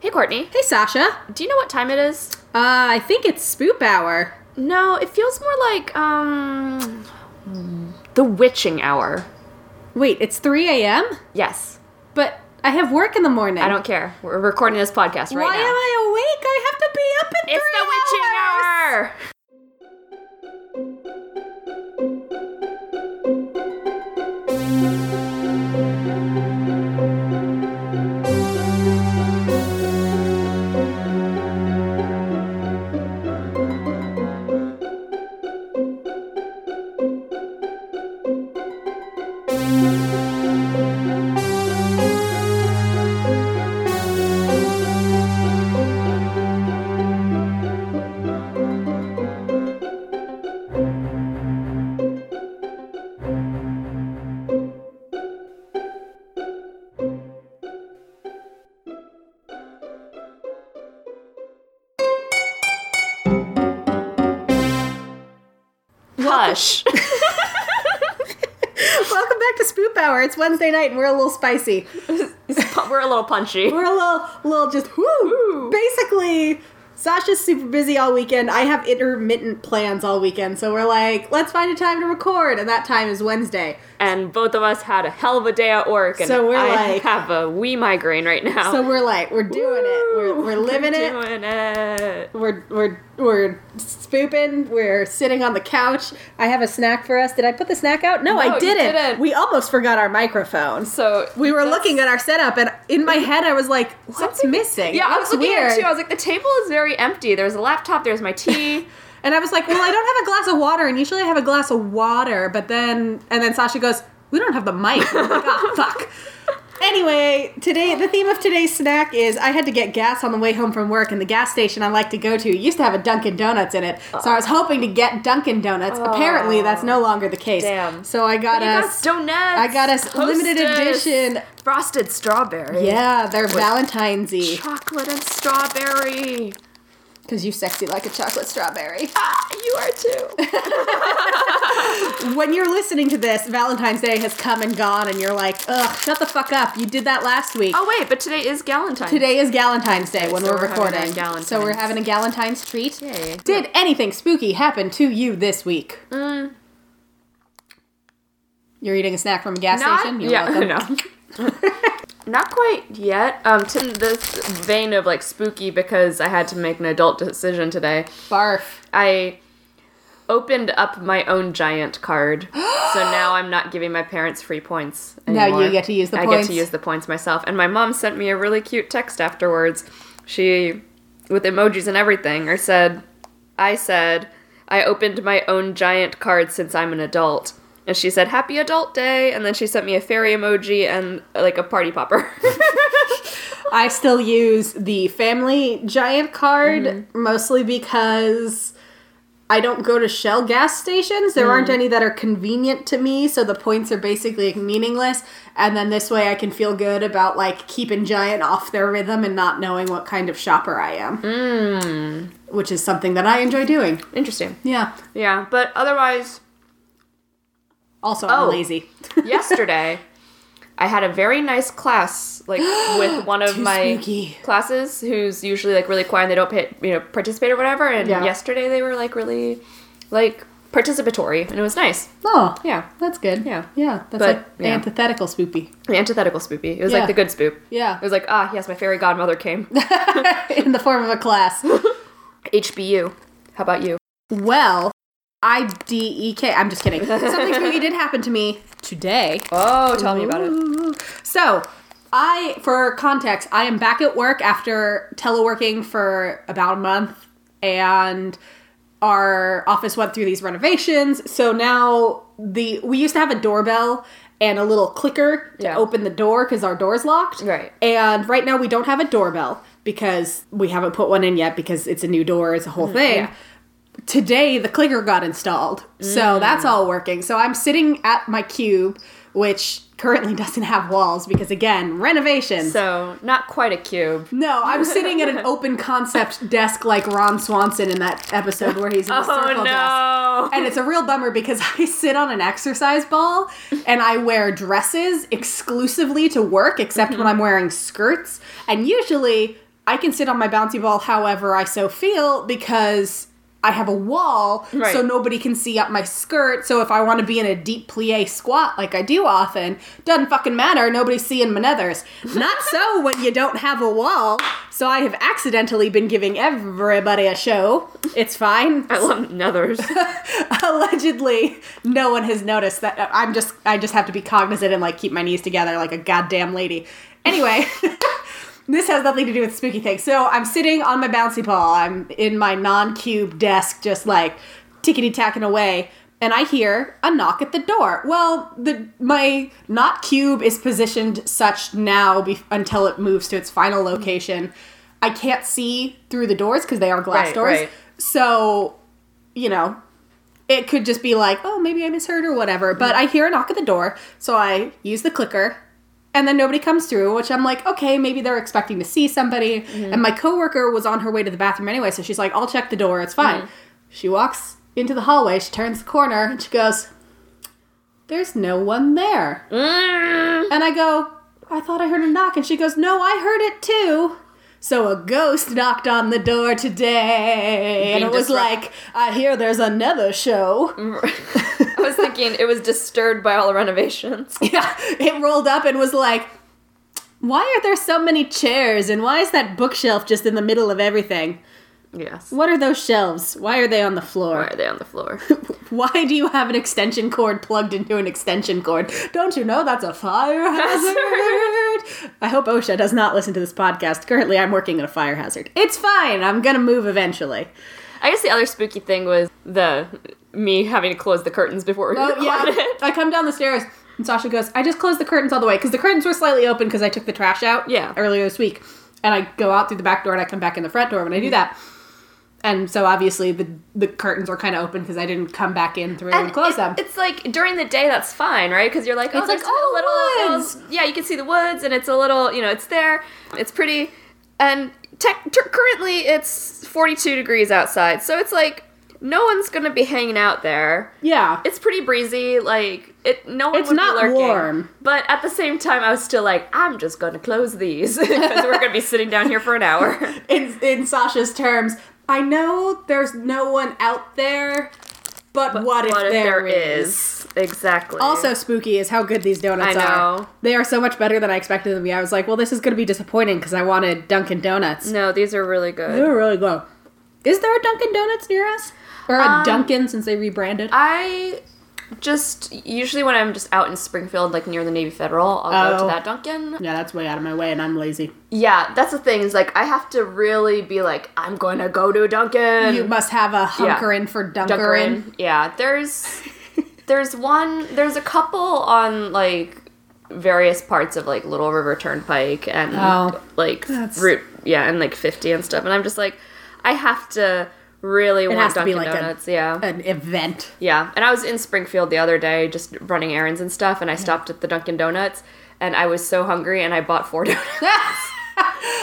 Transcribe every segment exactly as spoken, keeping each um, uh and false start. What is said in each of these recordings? Hey, Courtney. Hey, Sasha. Do you know what time it is? Uh, I think it's spoop hour. No, it feels more like, um... the witching hour. Wait, it's three a.m.? Yes. But I have work in the morning. I don't care. We're recording this podcast right Why now. Why am I awake? I have to be up at it's three hours! It's the witching hour! Welcome back to Spoop Hour. It's Wednesday night and we're a little spicy. We're a little punchy. We're a little, little just whoo. Basically, Sasha's super busy all weekend. I have intermittent plans all weekend. So we're like, let's find a time to record. And that time is Wednesday. And both of us had a hell of a day at work. And so we're I like, have a wee migraine right now. So we're like, we're doing woo, it. We're, we're living it. We're doing it. it. We're, we're, we're spooping. We're sitting on the couch. I have a snack for us. Did I put the snack out? No, no I didn't. You didn't. We almost forgot our microphone. So we were looking at our setup, and in my head, I was like, what's missing? Yeah, I was looking at it too. I was like, the table is very empty. There's a laptop. There's my tea. And I was like, well, I don't have a glass of water, and usually I have a glass of water, but then, and then Sasha goes, we don't have the mic. I'm like, oh, fuck. Anyway, today, the theme of today's snack is I had to get gas on the way home from work, and the gas station I like to go to used to have a Dunkin' Donuts in it, so I was hoping to get Dunkin' Donuts. Oh. Apparently, that's no longer the case. Damn. So I got us donuts. I got us Coasters, limited edition frosted strawberry. Yeah, they're Valentine's-y. Chocolate and strawberry. Because you sexy like a chocolate strawberry. Ah, you are too. When you're listening to this, Valentine's Day has come and gone, and you're like, ugh, shut the fuck up. You did that last week. Oh, wait, but today is Galentine's. Today is Galentine's Day when so we're, we're recording. So we're having a Galentine's treat. Yay. Did yeah. anything spooky happen to you this week? Mm. You're eating a snack from a gas Not, station? You're yeah, welcome. No. Not quite yet. Um, to this vein of like spooky, because I had to make an adult decision today. Barf. I opened up my own Giant card, so now I'm not giving my parents free points anymore. Now you get to use the I points. I get to use the points myself. And my mom sent me a really cute text afterwards. She, with emojis and everything, or said, I said, I opened my own Giant card since I'm an adult. And she said, happy adult day. And then she sent me a fairy emoji and like a party popper. I still use the family Giant card, mm-hmm. mostly because I don't go to Shell gas stations. There mm. aren't any that are convenient to me. So the points are basically meaningless. And then this way I can feel good about like keeping Giant off their rhythm and not knowing what kind of shopper I am. Mm. Which is something that I enjoy doing. Interesting. Yeah. Yeah. But otherwise... Also, I'm oh, lazy. Yesterday, I had a very nice class, like, with one of Too my spooky. classes who's usually, like, really quiet and they don't, pay, you know, participate or whatever. And yeah. yesterday they were, like, really, like, participatory. And it was nice. Oh. Yeah. That's good. Yeah. Yeah. That's, but, like, yeah. antithetical spoopy. The antithetical spoopy. It was, yeah. like, the good spoop. Yeah. It was like, ah, yes, my fairy godmother came. In the form of a class. H B U. How about you? Well... I D E K. I'm just kidding. Something spooky did happen to me today. Oh, tell Ooh. me about it. So, I, for context, I am back at work after teleworking for about a month, and our office went through these renovations. So now, the we used to have a doorbell and a little clicker to yeah. open the door because our door's locked. Right. And right now, we don't have a doorbell because we haven't put one in yet because it's a new door. It's a whole mm, thing. Yeah. Today, the clicker got installed, so mm. that's all working. So I'm sitting at my cube, which currently doesn't have walls because, again, renovations. So not quite a cube. No, I'm sitting at an open concept desk like Ron Swanson in that episode where he's in the oh, circle no. desk. And it's a real bummer because I sit on an exercise ball, and I wear dresses exclusively to work, except mm-hmm. when I'm wearing skirts. And usually... I can sit on my bouncy ball however I so feel because I have a wall, right. So nobody can see up my skirt. So if I want to be in a deep plie squat like I do often, doesn't fucking matter. Nobody's seeing my nethers. Not so when you don't have a wall. So I have accidentally been giving everybody a show. It's fine. I love nethers. Allegedly, no one has noticed that. I'm just, I just have to be cognizant and like keep my knees together like a goddamn lady. Anyway. This has nothing to do with spooky things. So I'm sitting on my bouncy ball. I'm in my non-cube desk just like tickety-tacking away. And I hear a knock at the door. Well, the my not cube is positioned such now be- until it moves to its final location. I can't see through the doors because they are glass right, doors. Right. So, you know, it could just be like, oh, maybe I misheard or whatever. But I hear a knock at the door. So I use the clicker. And then nobody comes through, which I'm like, okay, maybe they're expecting to see somebody. Mm-hmm. And my coworker was on her way to the bathroom anyway, so she's like, I'll check the door. It's fine. Mm-hmm. She walks into the hallway. She turns the corner, and she goes, there's no one there. Mm-hmm. And I go, I thought I heard a knock. And she goes, no, I heard it too. So a ghost knocked on the door today. And it was like, I hear there's another show. I was thinking it was disturbed by all the renovations. Yeah, it rolled up and was like, why are there so many chairs? And why is that bookshelf just in the middle of everything? Yes. What are those shelves? Why are they on the floor? Why are they on the floor? Why do you have an extension cord plugged into an extension cord? Don't you know that's a fire hazard? I hope OSHA does not listen to this podcast. Currently, I'm working on a fire hazard. It's fine. I'm going to move eventually. I guess the other spooky thing was the me having to close the curtains before we oh, recorded yeah. it. I come down the stairs, and Sasha goes, I just closed the curtains all the way. Because the curtains were slightly open because I took the trash out yeah. earlier this week. And I go out through the back door, and I come back in the front door when I do that. And so, obviously, the the curtains are kind of open because I didn't come back in through and, and close it, them. It's like, during the day, that's fine, right? Because you're like, oh, it's there's like, oh, a little... woods. Little, yeah, you can see the woods, and it's a little, you know, it's there. It's pretty. And te- ter- currently, it's forty-two degrees outside. So, it's like, no one's going to be hanging out there. Yeah. It's pretty breezy. Like, it. no one it's would be lurking. It's not warm. But at the same time, I was still like, I'm just going to close these because we're going to be sitting down here for an hour. In, in Sasha's terms... I know there's no one out there, but, but what, if what if there, there is? is? Exactly. Also spooky is how good these donuts I know. are. They are so much better than I expected them to be. I was like, well, this is going to be disappointing because I wanted Dunkin' Donuts. No, these are really good. They're really good. Is there a Dunkin' Donuts near us? Or a um, Dunkin' since they rebranded? I just, usually when I'm just out in Springfield, like near the Navy Federal, I'll oh. go to that Dunkin'. Yeah, that's way out of my way and I'm lazy. Yeah, that's the thing, is like, I have to really be like, I'm gonna go to Dunkin'. You must have a hunkerin' yeah. for Dunkerin'. Yeah, there's, there's one, there's a couple on, like, various parts of, like, Little River Turnpike and, oh, like, that's... Route, yeah, and, like, fifty and stuff, and I'm just like, I have to really it want Dunkin' like Donuts, a, yeah. an event. Yeah, and I was in Springfield the other day, just running errands and stuff, and I yeah. stopped at the Dunkin' Donuts, and I was so hungry, and I bought four donuts.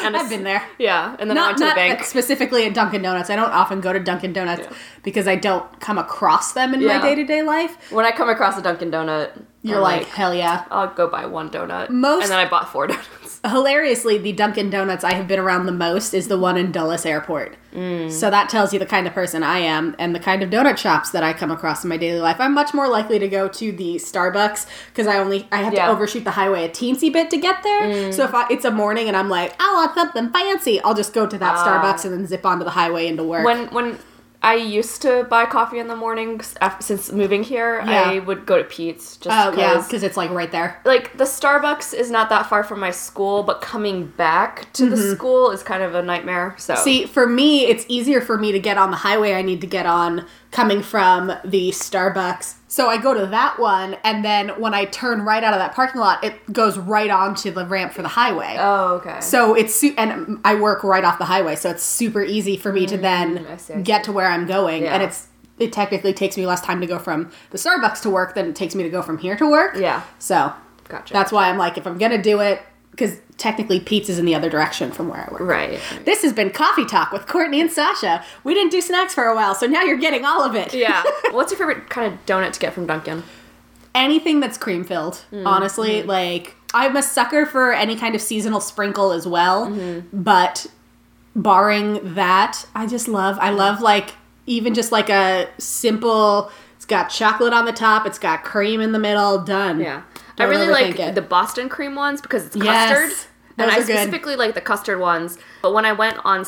And I've been there. Yeah, and then not, I went to the bank. Not specifically at Dunkin' Donuts. I don't often go to Dunkin' Donuts yeah. because I don't come across them in yeah. my day-to-day life. When I come across a Dunkin' Donut, you're like, like, hell yeah. I'll go buy one donut. Most, and then I bought four donuts. Hilariously, the Dunkin' Donuts I have been around the most is the one in Dulles Airport. Mm. So that tells you the kind of person I am and the kind of donut shops that I come across in my daily life. I'm much more likely to go to the Starbucks because I only I have yeah. to overshoot the highway a teensy bit to get there. Mm. So if I, it's a morning and I'm like, I want something fancy, I'll just go to that uh, Starbucks and then zip onto the highway into work. When when I used to buy coffee in the morning after, since moving here, yeah. I would go to Pete's just because. Oh, yeah, because it's like right there. Like the Starbucks is not that far from my school, but coming back to mm-hmm. the school is kind of a nightmare. So see, for me, it's easier for me to get on the highway I need to get on coming from the Starbucks. So I go to that one, and then when I turn right out of that parking lot, it goes right onto the ramp for the highway. Oh, okay. So it's, su- and I work right off the highway, so it's super easy for me to then mm, I see, I see. get to where I'm going, yeah. and it's, it technically takes me less time to go from the Starbucks to work than it takes me to go from here to work. Yeah. So gotcha. That's why I'm like, if I'm going to do it, because technically Pete's is in the other direction from where I work. Right. This has been Coffee Talk with Courtney and Sasha. We didn't do snacks for a while, so now you're getting all of it. Yeah. What's your favorite kind of donut to get from Dunkin'? Anything that's cream-filled, mm. honestly. Mm. Like, I'm a sucker for any kind of seasonal sprinkle as well, mm-hmm. but barring that, I just love, I love like even just like a simple, it's got chocolate on the top, it's got cream in the middle, done. Yeah. Don't I really like it. The Boston cream ones because it's custard. Yes, and I specifically good. like the custard ones. But when I went on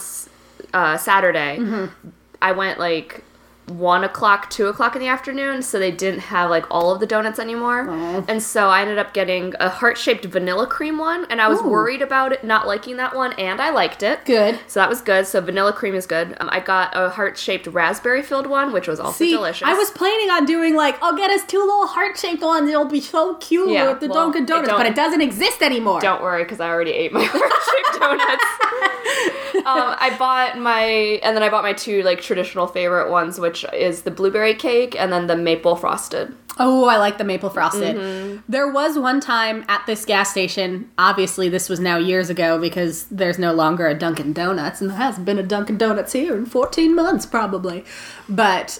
uh, Saturday, mm-hmm. I went like one o'clock, two o'clock in the afternoon, so they didn't have like all of the donuts anymore. Aww. And so I ended up getting a heart-shaped vanilla cream one, and I was Ooh. worried about it not liking that one, and I liked it. Good. So that was good. So vanilla cream is good. Um, I got a heart-shaped raspberry-filled one, which was also See, delicious. I was planning on doing like, I'll get us two little heart-shaped ones. It'll be so cute yeah, with the well, Dunkin' Donuts, it but it doesn't exist anymore. Don't worry, because I already ate my heart-shaped donuts. um, I bought my, and then I bought my two like traditional favorite ones, which is the blueberry cake and then the maple frosted. Oh, I like the maple frosted. Mm-hmm. There was one time at this gas station, obviously this was now years ago because there's no longer a Dunkin' Donuts, and there hasn't been a Dunkin' Donuts here in fourteen months probably. But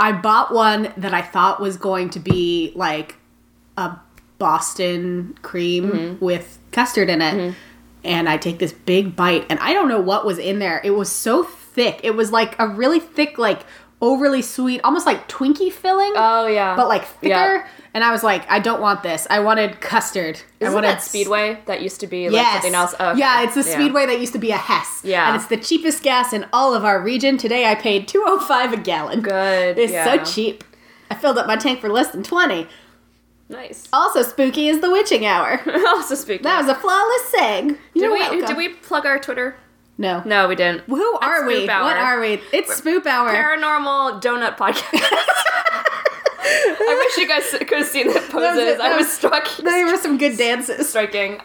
I bought one that I thought was going to be like a Boston cream mm-hmm. with custard in it. Mm-hmm. And I take this big bite, and I don't know what was in there. It was so thick. It was like a really thick, like overly sweet, almost like Twinkie filling. Oh, yeah. But, like, thicker. Yep. And I was like, I don't want this. I wanted custard. Isn't I wanted that Speedway that used to be, like, yes. something else? Oh, okay. Yeah, it's the yeah. Speedway that used to be a Hess. Yeah. And it's the cheapest gas in all of our region. Today I paid two oh five a gallon. Good. It's yeah. so cheap. I filled up my tank for less than twenty. Nice. Also spooky is the witching hour. Also spooky. That was a flawless seg. You're did we welcome. Did we plug our Twitter? No. No, we didn't. Who are That's we? What are we? It's We're Spoop Hour. Paranormal Donut Podcast. I wish you guys could have seen the poses. That was, that I was, was struck. There were some good dances. Striking.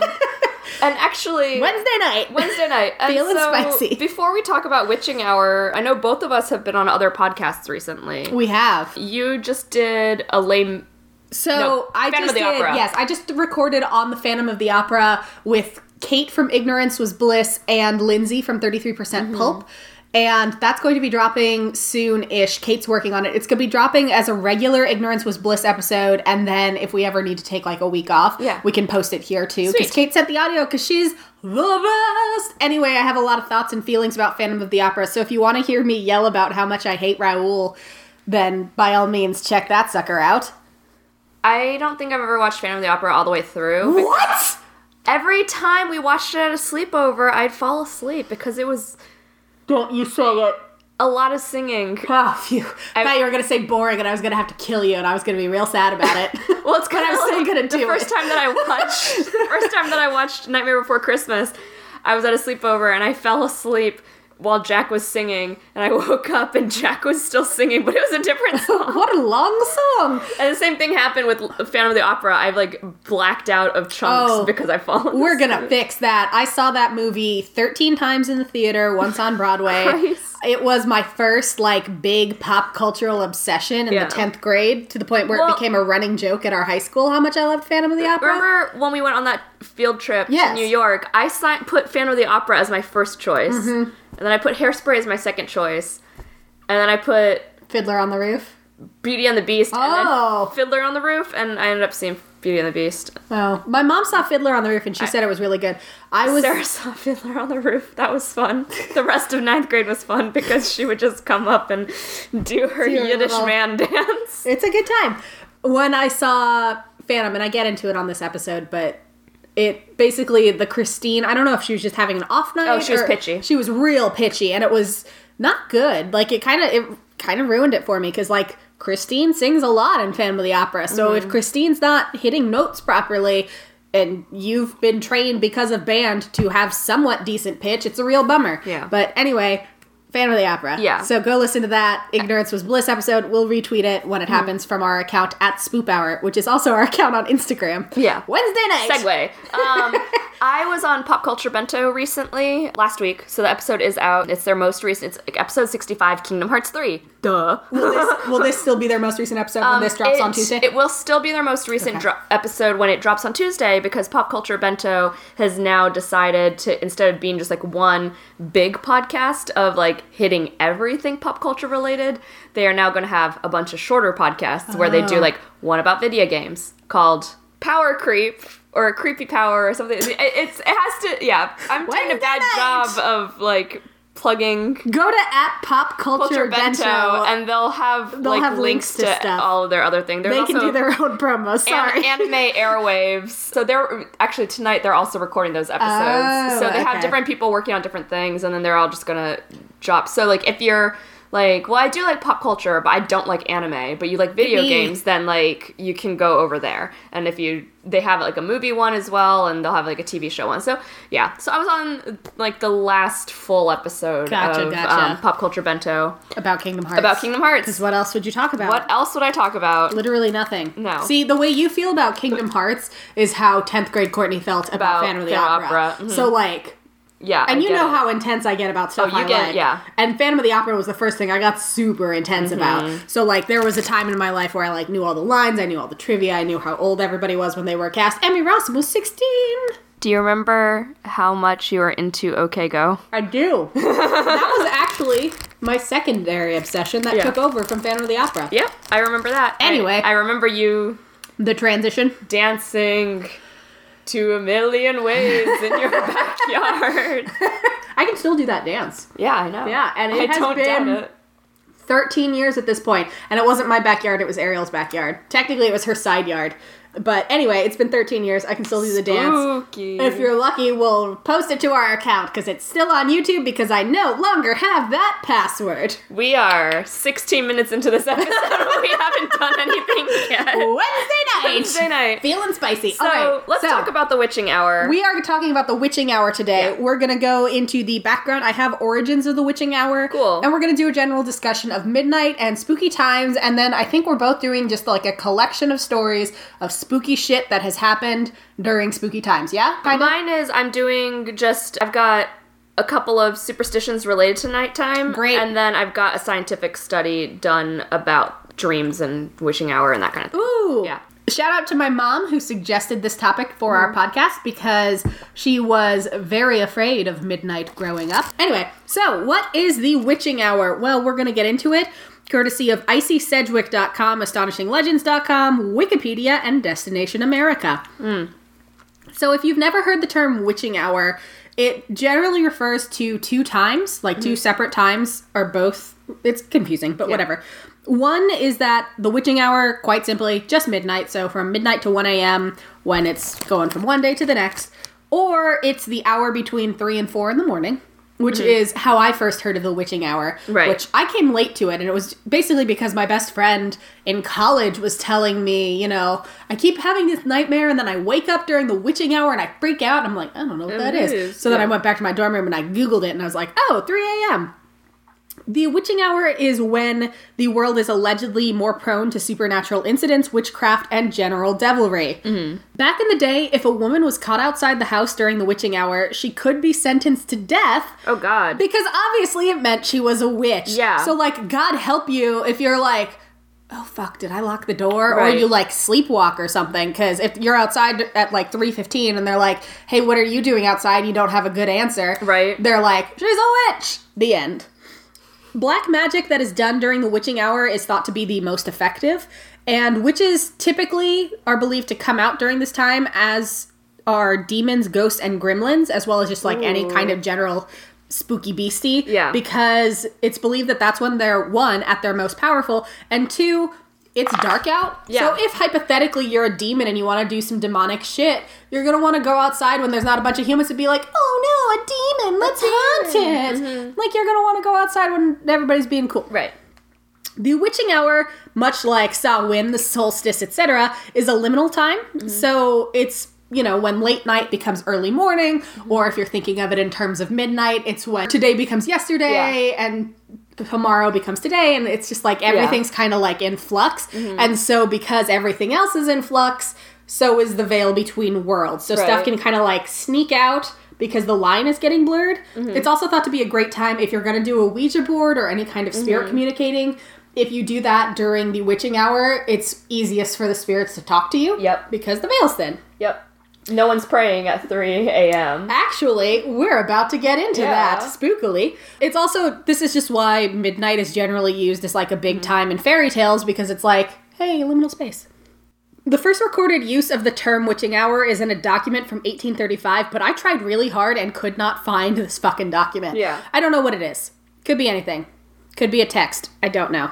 And actually... Wednesday night. Wednesday night. And feeling so, spicy. Before we talk about Witching Hour, I know both of us have been on other podcasts recently. We have. You just did a lame... So no, I Phantom just did, Opera. yes, I just recorded on the Phantom of the Opera with... Kate from Ignorance Was Bliss and Lindsay from thirty-three percent mm-hmm. Pulp. And that's going to be dropping soon-ish. Kate's working on it. It's going to be dropping as a regular Ignorance Was Bliss episode. And then if we ever need to take like a week off, yeah. we can post it here too. Because Kate sent the audio because she's the best. Anyway, I have a lot of thoughts and feelings about Phantom of the Opera. So if you want to hear me yell about how much I hate Raoul, then by all means, check that sucker out. I don't think I've ever watched Phantom of the Opera all the way through. What?! Every time we watched it at a sleepover, I'd fall asleep because it was... Don't you say it. A lot of singing. Oh, phew. I, I thought you were going to say boring and I was going to have to kill you and I was going to be real sad about it. Well, it's kind of like gonna do the first it. time that I watched... the first time that I watched Nightmare Before Christmas, I was at a sleepover and I fell asleep while Jack was singing, and I woke up and Jack was still singing, but it was a different song. What a long song! And the same thing happened with Phantom of the Opera. I've like blacked out of chunks oh, because I've fallen We're asleep. Gonna fix that. I saw that movie thirteen times in the theater, once on Broadway. Christ. It was my first like big pop cultural obsession in yeah. the tenth grade, to the point where well, it became a running joke at our high school how much I loved Phantom of the Opera. Remember when we went on that field trip yes. to New York? I signed, put Phantom of the Opera as my first choice. Mm-hmm. And then I put Hairspray as my second choice. And then I put... Fiddler on the Roof? Beauty and the Beast. Oh! And then Fiddler on the Roof, and I ended up seeing Beauty and the Beast. Oh. My mom saw Fiddler on the Roof, and she I, said it was really good. I was Sarah saw Fiddler on the Roof. That was fun. The rest of ninth grade was fun because she would just come up and do her Yiddish little... man dance. It's a good time. When I saw Phantom, and I get into it on this episode, but... It basically, the Christine, I don't know if she was just having an off night. Oh, she was pitchy. She was real pitchy, and it was not good. Like, it kind of it kind of ruined it for me, because, like, Christine sings a lot in Phantom of the Opera. So mm-hmm. if Christine's not hitting notes properly, and you've been trained because of band to have somewhat decent pitch, it's a real bummer. Yeah. But anyway, Phantom of the Opera. Yeah. So go listen to that Ignorance Was Bliss episode. We'll retweet it when it mm-hmm. happens from our account at Spoop Hour, which is also our account on Instagram. Yeah. Wednesday night. Segway. Um, I was on Pop Culture Bento recently, last week, so the episode is out. It's their most recent, it's episode sixty-five, Kingdom Hearts three. Duh. Will this, will this still be their most recent episode um, when this drops it, on Tuesday? It will still be their most recent okay. dro- episode when it drops on Tuesday, because Pop Culture Bento has now decided to, instead of being just like one big podcast of like hitting everything pop culture related, they are now going to have a bunch of shorter podcasts oh. where they do like one about video games called Power Creep, or a creepy power or something. It's, it's it has to, yeah. I'm doing a bad job of, like, plugging. Go to at Pop Culture Bento, and they'll have, they'll like, have links, links to, to all of their other things. There's they also can do their own promos, sorry. An, anime airwaves. So they're, actually, tonight they're also recording those episodes. Oh, so they okay. have different people working on different things, and then they're all just gonna drop. So, like, if you're... Like, well, I do like pop culture, but I don't like anime. But you like video Me. games, then, like, you can go over there. And if you, they have, like, a movie one as well, and they'll have, like, a T V show one. So, yeah. So I was on, like, the last full episode gotcha, of gotcha. Um, Pop Culture Bento. About Kingdom Hearts. About Kingdom Hearts. Because what else would you talk about? What else would I talk about? Literally nothing. No. See, the way you feel about Kingdom Hearts is how tenth grade Courtney felt about, about Phantom of the Opera. opera. Mm-hmm. So, like... Yeah, and I you know it. how intense I get about stuff oh, you I get, like. Yeah, and Phantom of the Opera was the first thing I got super intense mm-hmm. about. So like, there was a time in my life where I like knew all the lines, I knew all the trivia, I knew how old everybody was when they were cast. Emmy Rossum was sixteen. Do you remember how much you were into OK Go? I do. That was actually my secondary obsession that yeah. took over from Phantom of the Opera. Yep, I remember that. Anyway, I, I remember you. The transition. Dancing. To a million ways in your backyard. I can still do that dance. Yeah, I know. Yeah, and it I has been it. thirteen years at this point. And it wasn't my backyard, it was Ariel's backyard. Technically, it was her side yard. But anyway, it's been thirteen years. I can still do the Spooky. dance. If you're lucky, we'll post it to our account because it's still on YouTube because I no longer have that password. We are sixteen minutes into this episode. We haven't done anything yet. Wednesday night. Wednesday night. Feeling spicy. So, all right. Let's so, talk about the witching hour. We are talking about the witching hour today. Yeah. We're going to go into the background. I have origins of the witching hour. Cool. And we're going to do a general discussion of midnight and spooky times. And then I think we're both doing just like a collection of stories of spooky shit that has happened during spooky times, yeah? Kinda? Mine is, I'm doing just, I've got a couple of superstitions related to nighttime. Great. And then I've got a scientific study done about dreams and witching hour and that kind of thing. Ooh. Yeah. Shout out to my mom who suggested this topic for mm. our podcast because she was very afraid of midnight growing up. Anyway, so what is the witching hour? Well, we're going to get into it. Courtesy of icy sedgwick dot com, astonishing legends dot com, Wikipedia, and Destination America. Mm. So if you've never heard the term witching hour, it generally refers to two times, like mm. two separate times, or both. It's confusing, but yeah. whatever. One is that the witching hour, quite simply, just midnight, so from midnight to one a.m. when it's going from one day to the next. Or it's the hour between three and four in the morning. Which mm-hmm. is how I first heard of the witching hour, right. which I came late to it, and it was basically because my best friend in college was telling me, you know, I keep having this nightmare, and then I wake up during the witching hour, and I freak out, and I'm like, I don't know what it that is. is. So yeah. then I went back to my dorm room, and I Googled it, and I was like, oh, three a.m. The witching hour is when the world is allegedly more prone to supernatural incidents, witchcraft, and general devilry. Mm-hmm. Back in the day, if a woman was caught outside the house during the witching hour, she could be sentenced to death. Oh, God. Because obviously it meant she was a witch. Yeah. So, like, God help you if you're like, oh, fuck, did I lock the door? Right. Or you, like, sleepwalk or something. Because if you're outside at, like, three fifteen and they're like, hey, what are you doing outside? You don't have a good answer. Right. They're like, she's a witch. The end. Black magic that is done during the witching hour is thought to be the most effective, and witches typically are believed to come out during this time, as are demons, ghosts, and gremlins, as well as just like Ooh. any kind of general spooky beastie, yeah. because it's believed that that's when they're, one, at their most powerful, and two, it's dark out. Yeah. So if hypothetically you're a demon and you want to do some demonic shit, you're going to want to go outside when there's not a bunch of humans and be like, oh no, a demon, let's haunt it. Mm-hmm. Like you're going to want to go outside when everybody's being cool. Right. The witching hour, much like Samhain, the solstice, et cetera, is a liminal time. Mm-hmm. So it's, you know, when late night becomes early morning, mm-hmm. or if you're thinking of it in terms of midnight, it's when today becomes yesterday yeah. and tomorrow becomes today, and it's just like everything's yeah. kind of like in flux, mm-hmm. and so because everything else is in flux, so is the veil between worlds, so right. stuff can kind of like sneak out because the line is getting blurred. Mm-hmm. It's also thought to be a great time if you're going to do a Ouija board or any kind of spirit mm-hmm. communicating. If you do that during the witching hour, it's easiest for the spirits to talk to you, yep, because the veil's thin. Yep. No one's praying at three a.m. Actually, we're about to get into yeah. that spookily. It's also, this is just why midnight is generally used as like a big mm-hmm. time in fairy tales, because it's like, hey, liminal space. The first recorded use of the term witching hour is in a document from eighteen thirty-five, but I tried really hard and could not find this fucking document. Yeah. I don't know what it is. Could be anything. Could be a text. I don't know.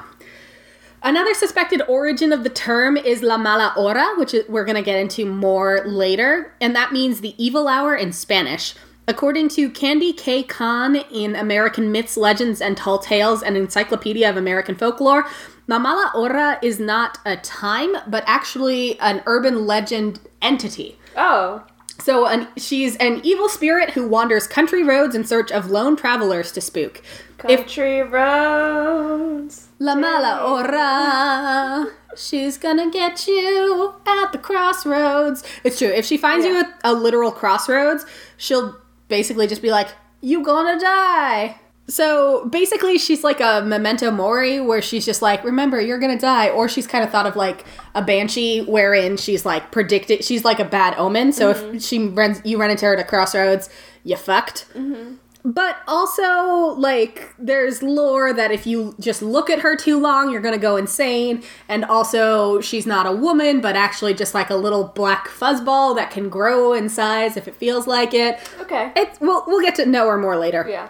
Another suspected origin of the term is la mala hora, which we're going to get into more later, and that means the evil hour in Spanish. According to Candy K. Kahn in American Myths, Legends, and Tall Tales, an Encyclopedia of American Folklore, la mala hora is not a time, but actually an urban legend entity. Oh. So an, she's an evil spirit who wanders country roads in search of lone travelers to spook. Country if, roads. La mala hora. She's gonna get you at the crossroads. It's true. If she finds yeah. you at a literal crossroads, she'll basically just be like, you gonna die. So basically she's like a memento mori where she's just like, remember, you're gonna die. Or she's kind of thought of like a banshee wherein she's like predicted, she's like a bad omen. So mm-hmm. if she runs, you run into her at a crossroads, you fucked. Mm-hmm. But also, like, there's lore that if you just look at her too long, you're going to go insane. And also, she's not a woman, but actually just, like, a little black fuzzball that can grow in size if it feels like it. Okay. It's, we'll, we'll get to know her more later. Yeah.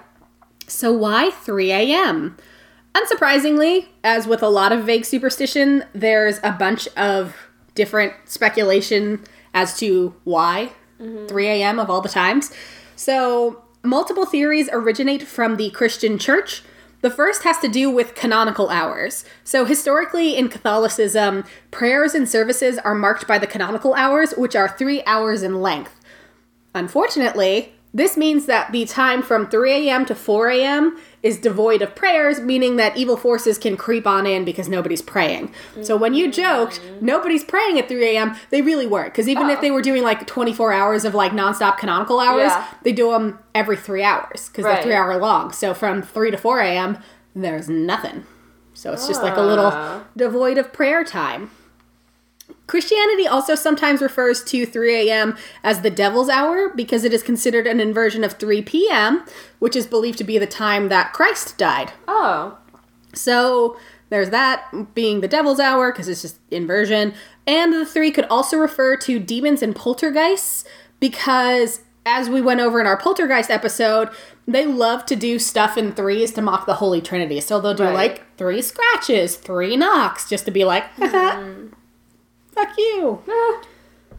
So why three a.m.? Unsurprisingly, as with a lot of vague superstition, there's a bunch of different speculation as to why mm-hmm. three a.m. of all the times. So multiple theories originate from the Christian church. The first has to do with canonical hours. So historically in Catholicism, prayers and services are marked by the canonical hours, which are three hours in length. Unfortunately, this means that the time from three a.m. to four a.m. is devoid of prayers, meaning that evil forces can creep on in because nobody's praying. Mm-hmm. So when you joked, nobody's praying at three a.m., they really weren't. Because even oh. if they were doing like twenty-four hours of like nonstop canonical hours, yeah. they do them every three hours because right. they're three hour long. So from three to four a.m., there's nothing. So it's ah. just like a little devoid of prayer time. Christianity also sometimes refers to three a.m. as the devil's hour because it is considered an inversion of three p.m., which is believed to be the time that Christ died. Oh. So there's that being the devil's hour because it's just inversion. And the three could also refer to demons and poltergeists because, as we went over in our poltergeist episode, they love to do stuff in threes to mock the Holy Trinity. So they'll do right. like three scratches, three knocks, just to be like, haha. Fuck you. Ah.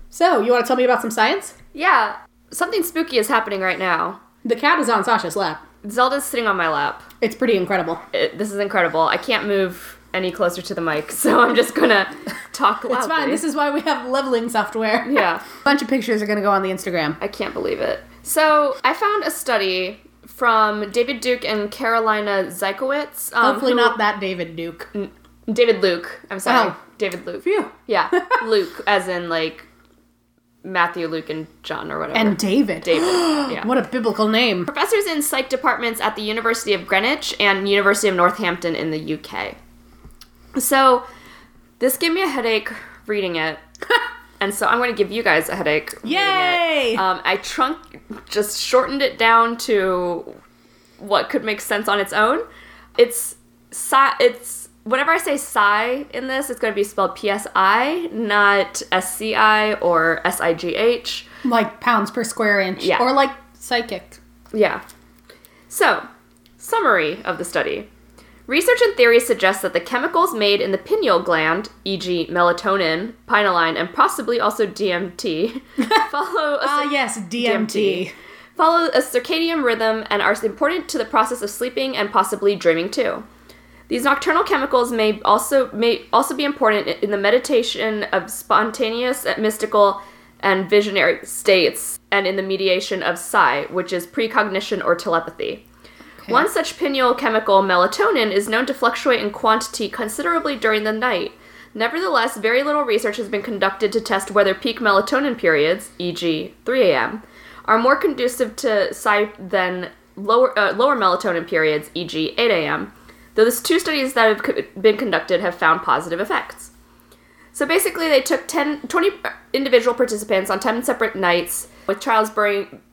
So, you want to tell me about some science? Yeah. Something spooky is happening right now. The cat is on Sasha's lap. Zelda's sitting on my lap. It's pretty incredible. It, this is incredible. I can't move any closer to the mic, so I'm just going to talk loudly. It's fine. This is why we have leveling software. Yeah. A bunch of pictures are going to go on the Instagram. I can't believe it. So, I found a study from David Duke and Carolina Zykowicz. Um, Hopefully who, not that David Duke. N- David Luke. I'm sorry. Oh. David Luke. Phew. Yeah. Luke, as in, like, Matthew, Luke, and John, or whatever. And David. David. Yeah. What a biblical name. Professors in psych departments at the University of Greenwich and University of Northampton in the U K. So, this gave me a headache reading it. And so I'm going to give you guys a headache. Yay! It. Um, I trunk, just shortened it down to what could make sense on its own. It's, it's, whenever I say psi in this, it's going to be spelled P S I, not S C I or S I G H. Like pounds per square inch. Yeah. Or like psychic. Yeah. So, summary of the study. Research and theory suggest that the chemicals made in the pineal gland, e g melatonin, pinealine, and possibly also D M T, follow a... Ah, uh, yes, D M T. D M T. Follow a circadian rhythm and are important to the process of sleeping and possibly dreaming too. These nocturnal chemicals may also may also be important in the meditation of spontaneous, mystical, and visionary states, and in the mediation of psi, which is precognition or telepathy. Okay. One such pineal chemical, melatonin, is known to fluctuate in quantity considerably during the night. Nevertheless, very little research has been conducted to test whether peak melatonin periods, for example three a.m., are more conducive to psi than lower uh, lower melatonin periods, for example eight a.m., though the two studies that have been conducted have found positive effects. So basically they took ten, twenty individual participants on ten separate nights with trials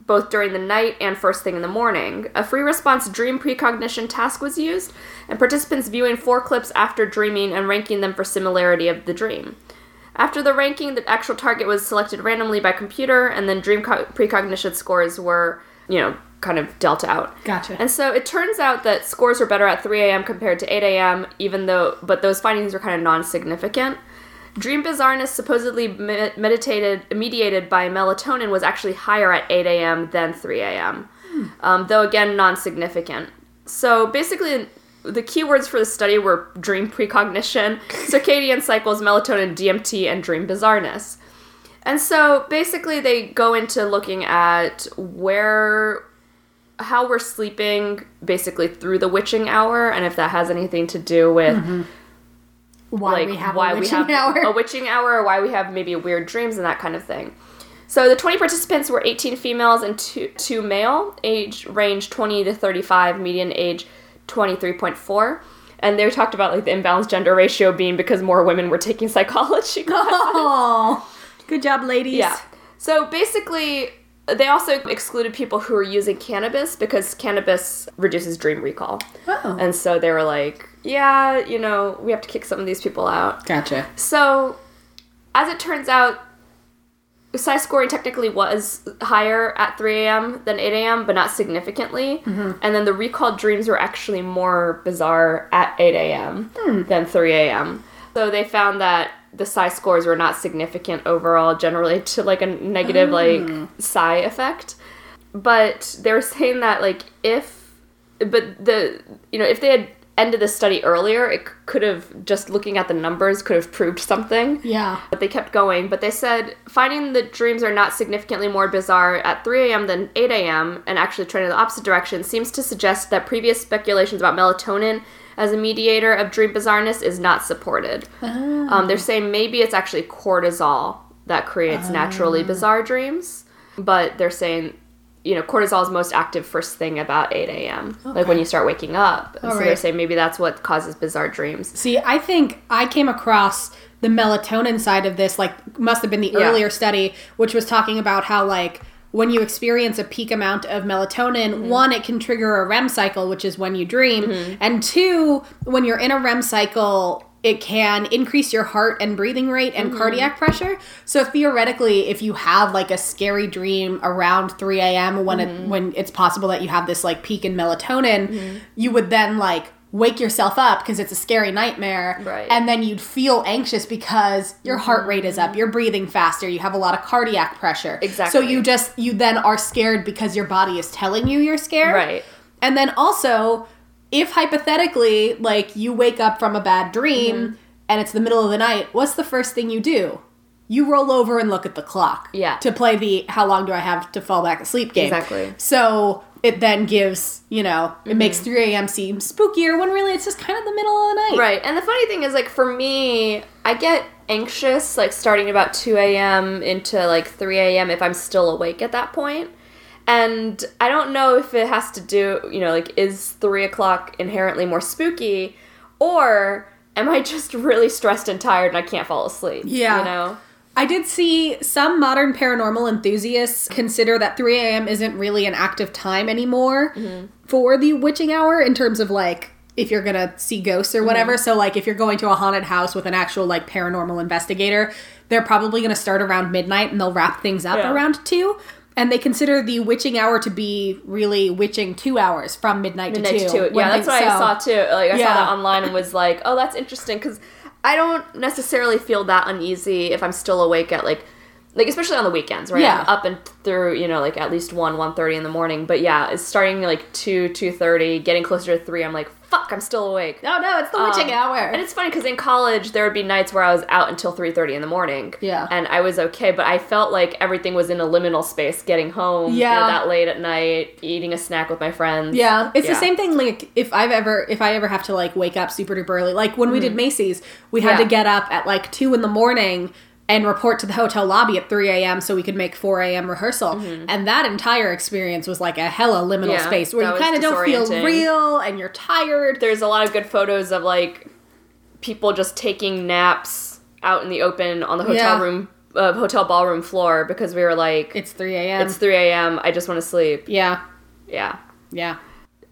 both during the night and first thing in the morning. A free response dream precognition task was used, and participants viewing four clips after dreaming and ranking them for similarity of the dream. After the ranking, the actual target was selected randomly by computer, and then dream co- precognition scores were, you know, kind of dealt out. Gotcha. And so it turns out that scores were better at three a.m. compared to eight a.m., even though, but those findings were kind of non-significant. Dream bizarreness, supposedly med- meditated, mediated by melatonin, was actually higher at eight a.m. than three a.m., hmm. um, though again, non-significant. So basically, the keywords for the study were dream precognition, circadian cycles, melatonin, D M T, and dream bizarreness. And so basically, they go into looking at where... how we're sleeping basically through the witching hour, and if that has anything to do with mm-hmm. why like, we have, why a, witching we have hour. a witching hour or why we have maybe weird dreams and that kind of thing. So the twenty participants were eighteen females and two, two male, age range twenty to thirty-five, median age twenty-three point four. And they talked about like the imbalanced gender ratio being because more women were taking psychology classes. Oh, good job, ladies. Yeah. So basically... they also excluded people who were using cannabis because cannabis reduces dream recall. Oh. And so they were like, yeah, you know, we have to kick some of these people out. Gotcha. So, as it turns out, psi scoring technically was higher at three a.m. than eight a.m., but not significantly. Mm-hmm. And then the recall dreams were actually more bizarre at eight a.m. Hmm. than three a.m. So they found that the psi scores were not significant overall, generally to like a negative mm. like psi effect, but they were saying that like if, but the you know if they had ended the study earlier, it could have just looking at the numbers could have proved something. Yeah. But they kept going. But they said finding the dreams are not significantly more bizarre at three a.m. than eight a.m. and actually trending in the opposite direction seems to suggest that previous speculations about melatonin as a mediator of dream bizarreness is not supported. Oh. Um, they're saying maybe it's actually cortisol that creates oh. naturally bizarre dreams, but they're saying, you know, cortisol is most active first thing about eight a.m., okay. like when you start waking up. And so right. they're saying maybe that's what causes bizarre dreams. See, I think I came across the melatonin side of this, like, must have been the yeah. earlier study, which was talking about how, like, when you experience a peak amount of melatonin, mm-hmm. one, it can trigger a REM cycle, which is when you dream. Mm-hmm. And two, when you're in a REM cycle, it can increase your heart and breathing rate and mm-hmm. cardiac pressure. So theoretically, if you have like a scary dream around three a.m. when mm-hmm. it, when it's possible that you have this like peak in melatonin, mm-hmm. you would then like wake yourself up because it's a scary nightmare. Right. And then you'd feel anxious because your heart rate is up, you're breathing faster, you have a lot of cardiac pressure. Exactly. So you just, you then are scared because your body is telling you you're scared. Right. And then also, if hypothetically, like you wake up from a bad dream mm-hmm. and it's the middle of the night, what's the first thing you do? You roll over and look at the clock. Yeah. To play the how long do I have to fall back asleep game. Exactly. So it then gives, you know, it mm-hmm. makes three a.m. seem spookier when really it's just kind of the middle of the night. Right. And the funny thing is, like, for me, I get anxious, like, starting about two a.m. into, like, three a.m. if I'm still awake at that point. And I don't know if it has to do, you know, like, is three o'clock inherently more spooky? Or am I just really stressed and tired and I can't fall asleep? Yeah. You know? I did see some modern paranormal enthusiasts consider that three a.m. isn't really an active time anymore mm-hmm. for the witching hour in terms of, like, if you're going to see ghosts or whatever. Mm-hmm. So, like, if you're going to a haunted house with an actual, like, paranormal investigator, they're probably going to start around midnight and they'll wrap things up yeah. around two. And they consider the witching hour to be really witching two hours from midnight, midnight to two. To two. Yeah, that's what so. I saw, too. Like, I yeah. saw that online and was like, oh, that's interesting, because I don't necessarily feel that uneasy if I'm still awake at, like, like especially on the weekends, right? Yeah. I'm up and through, you know, like, at least one, one thirty in the morning. But, yeah, it's starting, like, two, two thirty, getting closer to three, I'm like, fuck, I'm still awake. No, no, it's the um, witching hour. And it's funny, because in college, there would be nights where I was out until three thirty in the morning. Yeah. And I was okay, but I felt like everything was in a liminal space, getting home, yeah. you know, that late at night, eating a snack with my friends. Yeah. It's yeah. the same thing, like, if I've ever, if I ever have to, like, wake up super duper early. Like, when mm-hmm. we did Macy's, we had yeah. to get up at, like, two in the morning and report to the hotel lobby at three a.m. so we could make four a.m. rehearsal. Mm-hmm. And that entire experience was like a hella liminal yeah, space where you kind of don't feel real and you're tired. There's a lot of good photos of like people just taking naps out in the open on the hotel yeah. room, uh, hotel ballroom floor because we were like, it's three a.m. It's three a m. I just want to sleep. Yeah. Yeah. Yeah.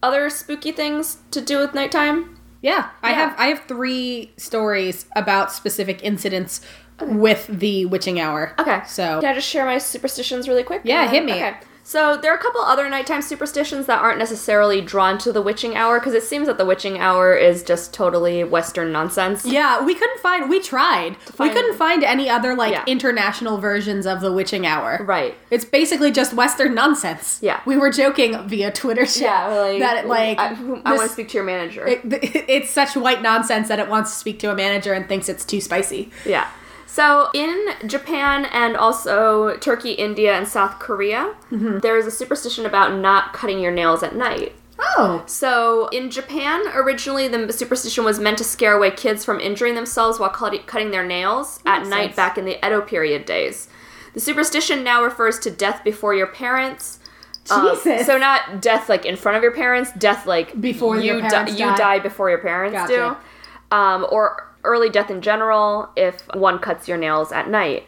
Other spooky things to do with nighttime? Yeah. yeah. I have I have three stories about specific incidents okay. with the witching hour. Okay. So can I just share my superstitions really quick? Yeah, uh, hit me. Okay. So there are a couple other nighttime superstitions that aren't necessarily drawn to the witching hour, because it seems that the witching hour is just totally Western nonsense. Yeah, we couldn't find, we tried. Find, we couldn't find any other, like, yeah. international versions of the witching hour. Right. It's basically just Western nonsense. Yeah. We were joking via Twitter chat yeah, like, that, it, like... I, I want to speak to your manager. It, it's such white nonsense that it wants to speak to a manager and thinks it's too spicy. Yeah. So, in Japan and also Turkey, India, and South Korea, mm-hmm. there is a superstition about not cutting your nails at night. Oh. So, in Japan, originally the superstition was meant to scare away kids from injuring themselves while cutting their nails at night sense. Back in the Edo period days. The superstition now refers to death before your parents. Jesus. Um, so, not death, like, in front of your parents. Death, like, before you, di- die. you die before your parents gotcha. do. Um, or... early death in general, if one cuts your nails at night.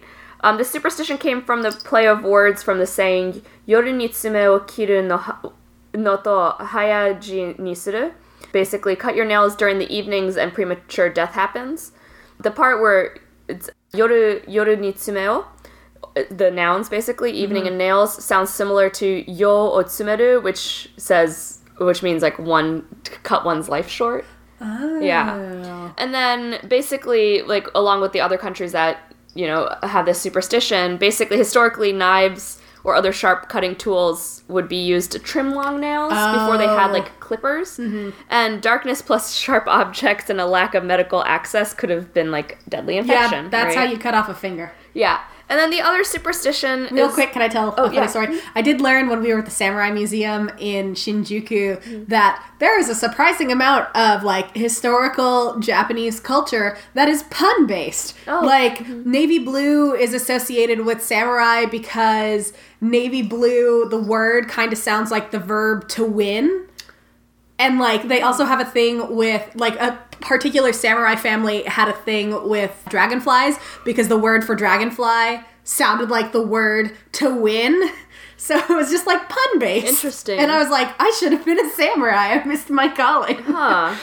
Um, the superstition came from the play of words from the saying, Yoru ni tsume wo kiru no to hayaji ni suru. Basically, cut your nails during the evenings and premature death happens. The part where it's yoru, yoru ni tsume wo, the nouns basically, evening mm-hmm. and nails, sounds similar to yo o tsumeru, which says, which means like one, cut one's life short. Oh. Yeah. And then basically, like, along with the other countries that, you know, have this superstition, basically, historically, knives or other sharp cutting tools would be used to trim long nails oh. before they had, like, clippers. Mm-hmm. And darkness plus sharp objects and a lack of medical access could have been, like, deadly infection. Yeah, that's right? How you cut off a finger. Yeah. And then the other superstition Real is... quick, can I tell oh, a funny yeah. story? I did learn when we were at the Samurai Museum in Shinjuku mm-hmm. that there is a surprising amount of, like, historical Japanese culture that is pun-based. Oh. Like, mm-hmm. navy blue is associated with samurai because navy blue, the word, kind of sounds like the verb to win. And, like, they also have a thing with, like, a... particular samurai family had a thing with dragonflies because the word for dragonfly sounded like the word to win. So it was just like pun based. Interesting. And I was like, I should have been a samurai. I missed my calling. Huh.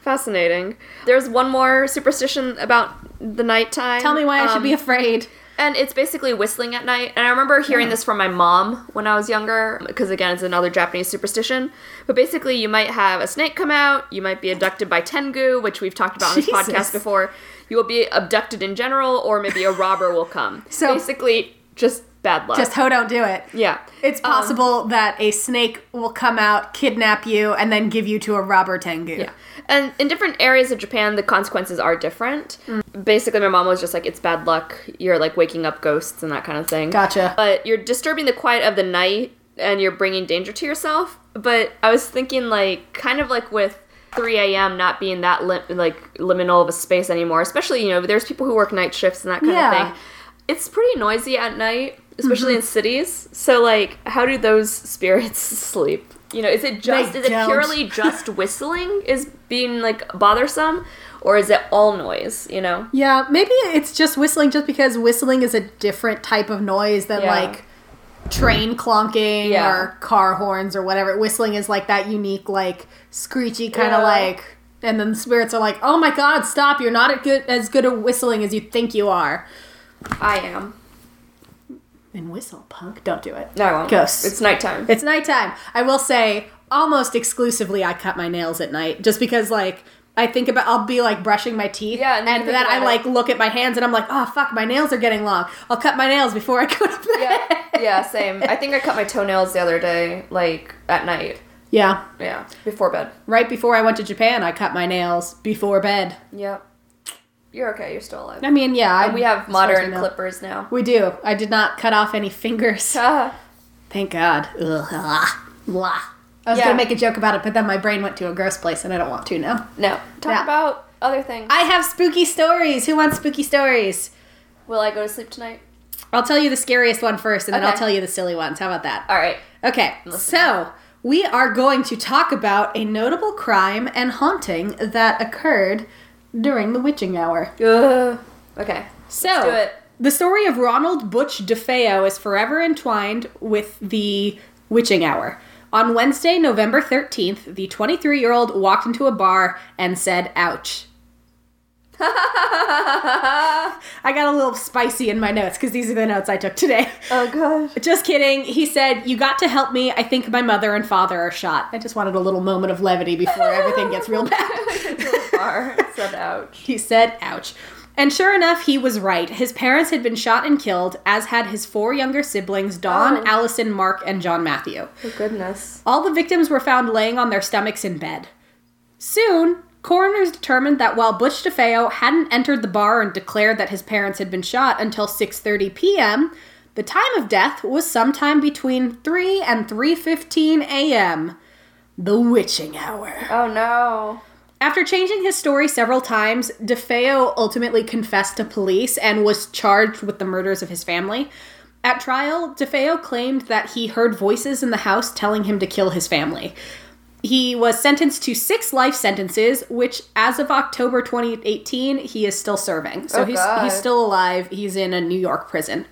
Fascinating. There's one more superstition about the nighttime. Tell me why um, I should be afraid. And it's basically whistling at night. And I remember hearing this from my mom when I was younger, because again, it's another Japanese superstition. But basically, you might have a snake come out, you might be abducted by Tengu, which we've talked about on this Jesus. podcast before. You will be abducted in general, or maybe a robber will come. So basically, just bad luck. Just ho, don't do it. Yeah. It's possible um, that a snake will come out, kidnap you, and then give you to a robber Tengu. Yeah. And in different areas of Japan, the consequences are different. Mm. Basically, my mom was just like, it's bad luck. You're, like, waking up ghosts and that kind of thing. Gotcha. But you're disturbing the quiet of the night, and you're bringing danger to yourself. But I was thinking, like, kind of like with three a.m. not being that, lim- like, liminal of a space anymore. Especially, you know, there's people who work night shifts and that kind yeah. of thing. It's pretty noisy at night, especially mm-hmm. in cities. So, like, how do those spirits sleep? You know, is it just, they is don't. it purely just whistling is being, like, bothersome? Or is it all noise, you know? Yeah, maybe it's just whistling just because whistling is a different type of noise than, yeah. like, train clonking yeah. or car horns or whatever. Whistling is, like, that unique, like, screechy kind of, yeah. like, and then the spirits are like, oh my god, stop, you're not as good at whistling as you think you are. I am. And whistle, punk. Don't do it. No, I won't. Ghosts. It's nighttime. It's nighttime. I will say, almost exclusively, I cut my nails at night. Just because, like, I think about, I'll be, like, brushing my teeth. Yeah. And then, and then I, like, look at my hands and I'm like, oh, fuck, my nails are getting long. I'll cut my nails before I go to bed. Yeah, yeah, same. I think I cut my toenails the other day, like, at night. Yeah. Yeah. Before bed. Right before I went to Japan, I cut my nails before bed. Yep. You're okay. You're still alive. I mean, yeah. And we have modern clippers now. We do. I did not cut off any fingers. Uh, Thank God. Ugh. I was yeah. going to make a joke about it, but then my brain went to a gross place, and I don't want to now. No. Talk yeah. about other things. I have spooky stories. Who wants spooky stories? Will I go to sleep tonight? I'll tell you the scariest one first, and then okay. I'll tell you the silly ones. How about that? All right. Okay. So, we are going to talk about a notable crime and haunting that occurred during the witching hour. Ugh. Okay. So, let's do it. The story of Ronald Butch DeFeo is forever entwined with the witching hour. On Wednesday, November thirteenth, the twenty-three-year-old walked into a bar and said, ouch. I got a little spicy in my notes because these are the notes I took today. Oh, gosh. Just kidding. He said, you got to help me. I think my mother and father are shot. I just wanted a little moment of levity before everything gets real bad. It's so far. It said, ouch. He said, ouch. And sure enough, he was right. His parents had been shot and killed, as had his four younger siblings, Dawn, oh. Allison, Mark, and John Matthew. Oh, goodness. All the victims were found laying on their stomachs in bed. Soon, coroners determined that while Butch DeFeo hadn't entered the bar and declared that his parents had been shot until six thirty p.m., the time of death was sometime between three and three fifteen a.m. The witching hour. Oh, no. After changing his story several times, DeFeo ultimately confessed to police and was charged with the murders of his family. At trial, DeFeo claimed that he heard voices in the house telling him to kill his family. He was sentenced to six life sentences, which as of October twenty eighteen, he is still serving. So oh, he's God. he's still alive. He's in a New York prison.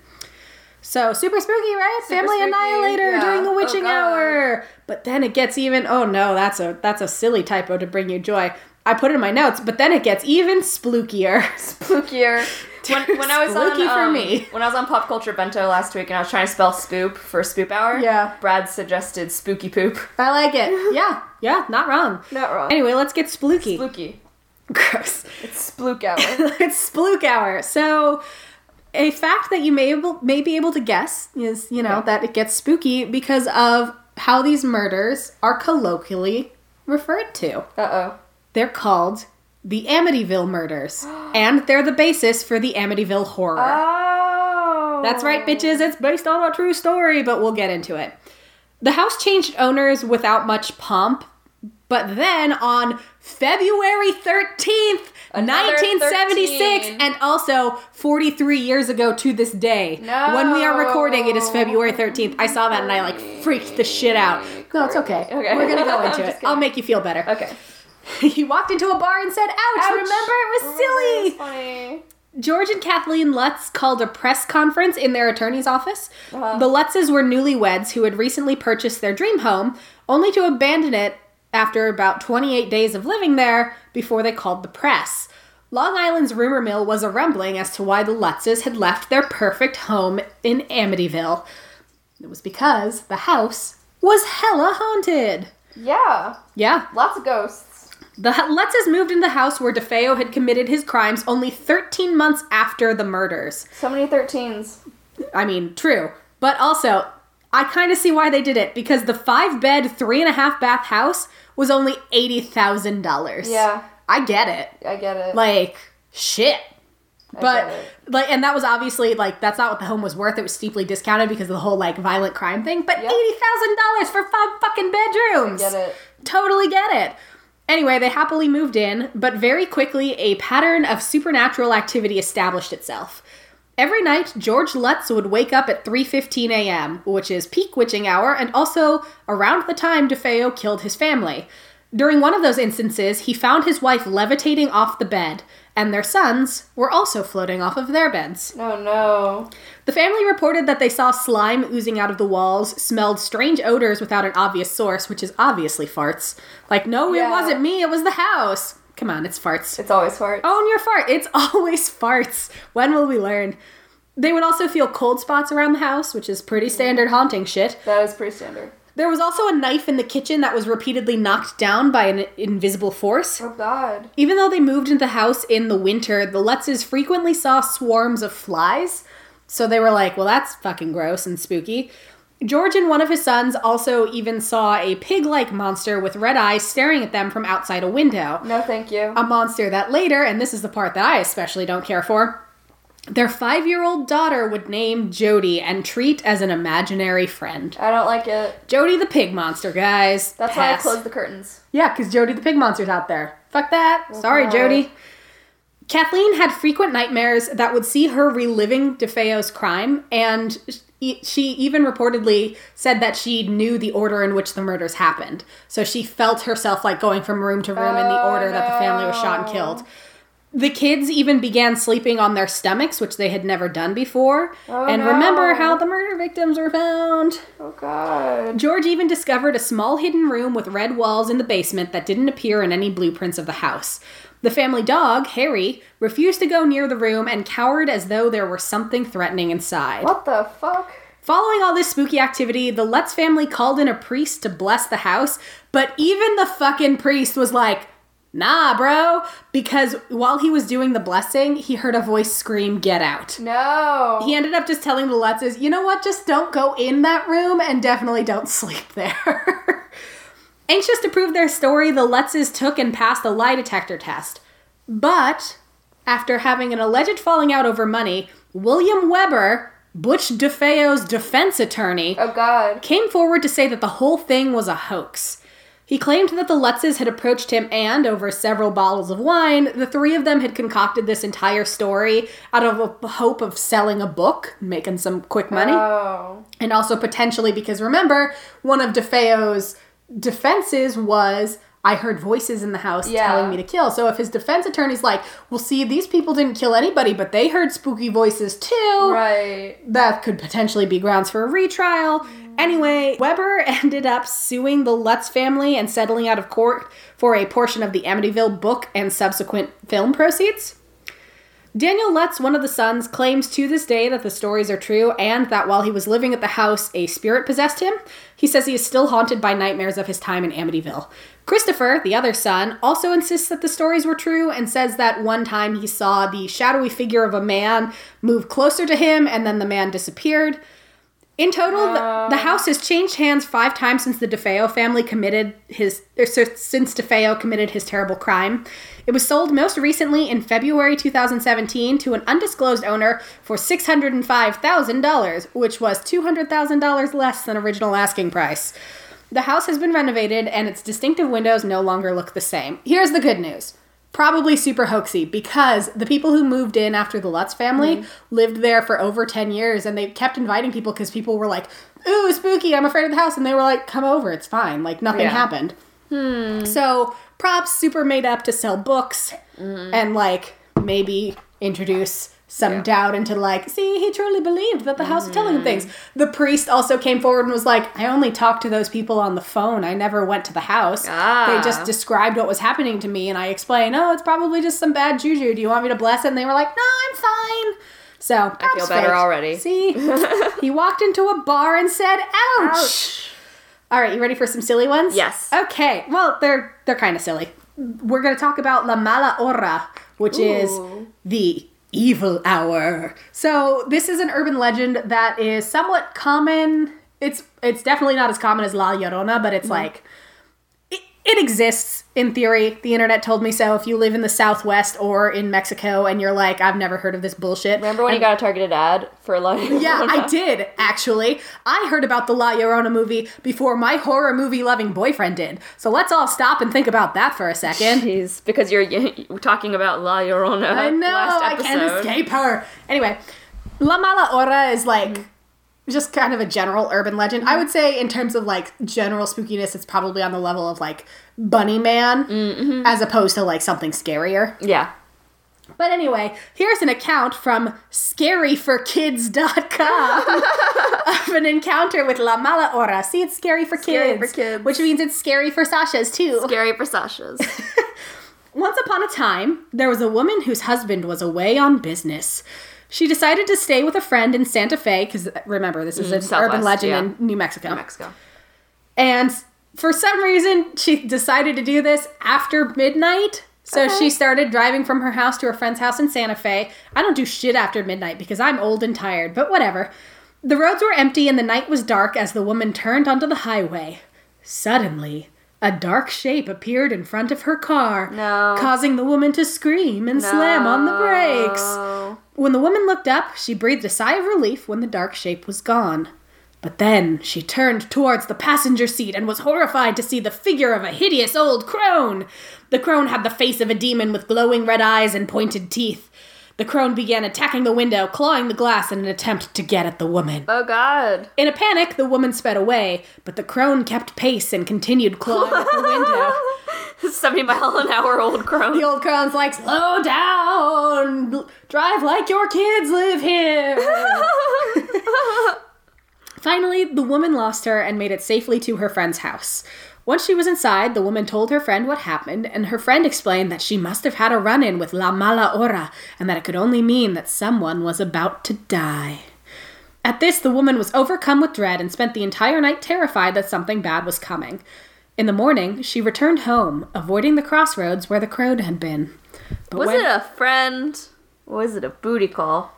So, super spooky, right? Super Family spooky. Annihilator yeah. during the witching oh, hour. But then it gets even... Oh, no, that's a that's a silly typo to bring you joy. I put it in my notes, but then it gets even spookier. Spookier. When, when I was on, um, for me. When I was on Pop Culture Bento last week and I was trying to spell spoop for spoop hour, yeah. Brad suggested spooky poop. I like it. Yeah. Yeah, not wrong. Not wrong. Anyway, let's get spooky. Spooky. Gross. It's splook hour. It's splook hour. So... A fact that you may, able, may be able to guess is, you know, yeah. that it gets spooky because of how these murders are colloquially referred to. Uh-oh. They're called the Amityville murders, and they're the basis for the Amityville Horror. Oh! That's right, bitches. It's based on a true story, but we'll get into it. The house changed owners without much pomp, but then on February thirteenth, Another nineteen seventy-six, thirteen. And also forty-three years ago to this day. No. When we are recording, it is February thirteenth. I saw that and I, like, freaked the shit out. No, it's okay. okay. We're going to go into it. I'll make you feel better. Okay. He walked into a bar and said, ouch, ouch. remember? It was silly. It was funny. George and Kathleen Lutz called a press conference in their attorney's office. Uh-huh. The Lutzes were newlyweds who had recently purchased their dream home, only to abandon it after about twenty-eight days of living there before they called the press. Long Island's rumor mill was a rumbling as to why the Lutzes had left their perfect home in Amityville. It was because the house was hella haunted. Yeah. Yeah. Lots of ghosts. The Lutzes moved into the house where DeFeo had committed his crimes only thirteen months after the murders. So many thirteens. I mean, true. But also... I kind of see why they did it, because the five-bed, three-and-a-half-bath house was only eighty thousand dollars. Yeah. I get it. I get it. Like, shit. I but, get it. like, and that was obviously, like, that's not what the home was worth. It was steeply discounted because of the whole, like, violent crime thing. But yep. eighty thousand dollars for five fucking bedrooms. I get it. Totally get it. Anyway, they happily moved in, but very quickly, a pattern of supernatural activity established itself. Every night, George Lutz would wake up at three fifteen a.m., which is peak witching hour, and also around the time DeFeo killed his family. During one of those instances, he found his wife levitating off the bed, and their sons were also floating off of their beds. Oh, no. The family reported that they saw slime oozing out of the walls, smelled strange odors without an obvious source, which is obviously farts. Like, no, yeah. It wasn't me, it was the house. Come on, it's farts. It's always farts. Own your fart. It's always farts. When will we learn? They would also feel cold spots around the house, which is pretty standard haunting shit. That is pretty standard. There was also a knife in the kitchen that was repeatedly knocked down by an invisible force. Oh, God. Even though they moved into the house in the winter, the Lutzes frequently saw swarms of flies. So they were like, well, that's fucking gross and spooky. George and one of his sons also even saw a pig-like monster with red eyes staring at them from outside a window. No, thank you. A monster that later, and this is the part that I especially don't care for, their five-year-old daughter would name Jody and treat as an imaginary friend. I don't like it. Jody the pig monster, guys. That's Pass. Why I closed the curtains. Yeah, because Jody the pig monster's out there. Fuck that. Okay. Sorry, Jody. Kathleen had frequent nightmares that would see her reliving DeFeo's crime, and she even reportedly said that she knew the order in which the murders happened. So she felt herself, like, going from room to room oh, in the order no. that the family was shot and killed. The kids even began sleeping on their stomachs, which they had never done before. Oh, and no. Remember how the murder victims were found. Oh, God. George even discovered a small hidden room with red walls in the basement that didn't appear in any blueprints of the house. The family dog, Harry, refused to go near the room and cowered as though there were something threatening inside. What the fuck? Following all this spooky activity, the Lutz family called in a priest to bless the house, but even the fucking priest was like, nah, bro, because while he was doing the blessing, he heard a voice scream, "Get out." No. He ended up just telling the Lutzes, you know what, just don't go in that room and definitely don't sleep there. Anxious to prove their story, the Lutzes took and passed the lie detector test. But after having an alleged falling out over money, William Weber, Butch DeFeo's defense attorney, oh, God. came forward to say that the whole thing was a hoax. He claimed that the Lutzes had approached him and, over several bottles of wine, the three of them had concocted this entire story out of a hope of selling a book, making some quick money. Oh. And also potentially because, remember, one of DeFeo's defenses was, I heard voices in the house yeah. telling me to kill. So if his defense attorney's like, well, see, these people didn't kill anybody, but they heard spooky voices too. Right. That could potentially be grounds for a retrial. Anyway, Weber ended up suing the Lutz family and settling out of court for a portion of the Amityville book and subsequent film proceeds. Daniel Lutz, one of the sons, claims to this day that the stories are true and that while he was living at the house, a spirit possessed him. He says he is still haunted by nightmares of his time in Amityville. Christopher, the other son, also insists that the stories were true and says that one time he saw the shadowy figure of a man move closer to him and then the man disappeared. In total, the, the house has changed hands five times since the DeFeo family committed his, or since DeFeo committed his terrible crime. It was sold most recently in February twenty seventeen to an undisclosed owner for six hundred five thousand dollars, which was two hundred thousand dollars less than original asking price. The house has been renovated and its distinctive windows no longer look the same. Here's the good news. Probably super hoaxy, because the people who moved in after the Lutz family mm-hmm. lived there for over ten years, and they kept inviting people because people were like, ooh, spooky, I'm afraid of the house. And they were like, come over, it's fine. Like, nothing yeah. happened. Hmm. So, props super made up to sell books mm-hmm. and, like, maybe introduce some yeah. doubt into, like, see, he truly believed that the house mm-hmm. was telling him things. The priest also came forward and was like, I only talked to those people on the phone. I never went to the house. Ah. They just described what was happening to me, and I explained, oh, it's probably just some bad juju. Do you want me to bless it? And they were like, no, I'm fine. So, I feel better fake. already. See? He walked into a bar and said, ouch. ouch. All right, you ready for some silly ones? Yes. Okay. Well, they're, they're kind of silly. We're going to talk about La Mala Hora, which Ooh. is the evil hour. So this is an urban legend that is somewhat common. It's it's definitely not as common as La Llorona, but it's mm. like, it, it exists in theory. The internet told me so. If you live in the Southwest or in Mexico and you're like, I've never heard of this bullshit. Remember when and, you got a targeted ad for La Llorona? Yeah, I did, actually. I heard about the La Llorona movie before my horror movie loving boyfriend did. So let's all stop and think about that for a second. Jeez, because you're, you're talking about La Llorona. I know, last episode. I can't escape her. Anyway, La Mala Hora is like... Mm. just kind of a general urban legend. Mm-hmm. I would say in terms of, like, general spookiness, it's probably on the level of, like, Bunny Man, mm-hmm. as opposed to, like, something scarier. Yeah. But anyway, here's an account from scary for kids dot com of an encounter with La Mala Hora. See, it's scary for kids. Scary for kids. Which means it's scary for Sasha's, too. Scary for Sasha's. Once upon a time, there was a woman whose husband was away on business. She decided to stay with a friend in Santa Fe, because remember, this is an Southwest, urban legend yeah. in New Mexico. New Mexico. And for some reason, she decided to do this after midnight. So okay. she started driving from her house to her friend's house in Santa Fe. I don't do shit after midnight because I'm old and tired, but whatever. The roads were empty and the night was dark as the woman turned onto the highway. Suddenly, a dark shape appeared in front of her car, no. causing the woman to scream and no. slam on the brakes. When the woman looked up, she breathed a sigh of relief when the dark shape was gone. But then she turned towards the passenger seat and was horrified to see the figure of a hideous old crone. The crone had the face of a demon with glowing red eyes and pointed teeth. The crone began attacking the window, clawing the glass in an attempt to get at the woman. Oh, God. In a panic, the woman sped away, but the crone kept pace and continued clawing at the window. seventy mile an hour old crone. The old crone's like, slow down. Drive like your kids live here. Finally, the woman lost her and made it safely to her friend's house. Once she was inside, the woman told her friend what happened, and her friend explained that she must have had a run-in with la mala hora, and that it could only mean that someone was about to die. At this, the woman was overcome with dread and spent the entire night terrified that something bad was coming. In the morning, she returned home, avoiding the crossroads where the crone had been. But was when... it a friend? Or was it a booty call?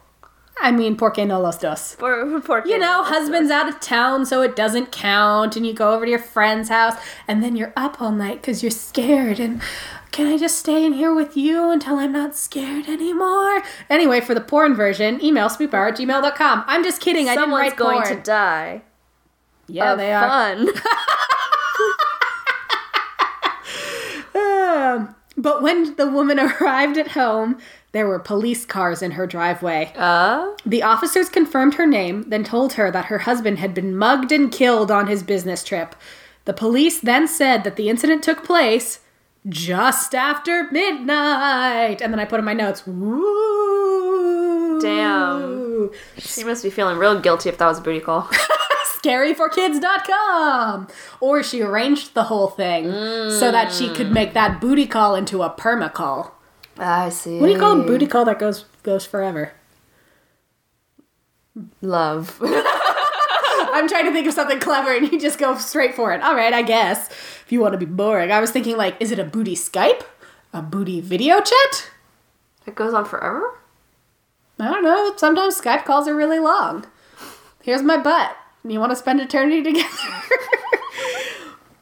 I mean, por qué no los dos? Por, por you know, no husband's out of town, so it doesn't count, and you go over to your friend's house, and then you're up all night because you're scared, and can I just stay in here with you until I'm not scared anymore? Anyway, for the porn version, email spoophour at gmail dot com. I'm just kidding, Someone's I didn't write porn. Someone's going to die. Yeah, they are. Fun. um, but when the woman arrived at home... there were police cars in her driveway. Uh? The officers confirmed her name, then told her that her husband had been mugged and killed on his business trip. The police then said that the incident took place just after midnight. And then I put in my notes, woo. Damn. She must be feeling real guilty if that was a booty call. scary for kids dot com. Or she arranged the whole thing mm. so that she could make that booty call into a perma call. I see. What do you call a booty call that goes goes forever? Love. I'm trying to think of something clever, and you just go straight for it. All right, I guess. If you want to be boring. I was thinking, like, is it a booty Skype? A booty video chat? It goes on forever? I don't know. Sometimes Skype calls are really long. Here's my butt. You want to spend eternity together?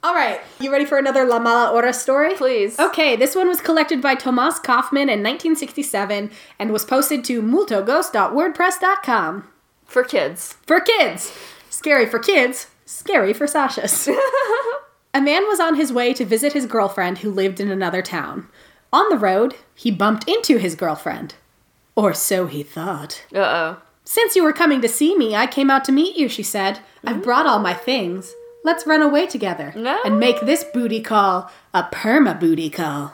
All right, you ready for another La Mala Hora story? Please. Okay, this one was collected by Tomas Kaufman in nineteen sixty-seven and was posted to multoghost dot wordpress dot com. For kids. For kids. Scary for kids. Scary for Sasha's. A man was on his way to visit his girlfriend who lived in another town. On the road, he bumped into his girlfriend. Or so he thought. Uh-oh. Since you were coming to see me, I came out to meet you, she said. I've brought all my things. Let's run away together no. and make this booty call a perma booty call.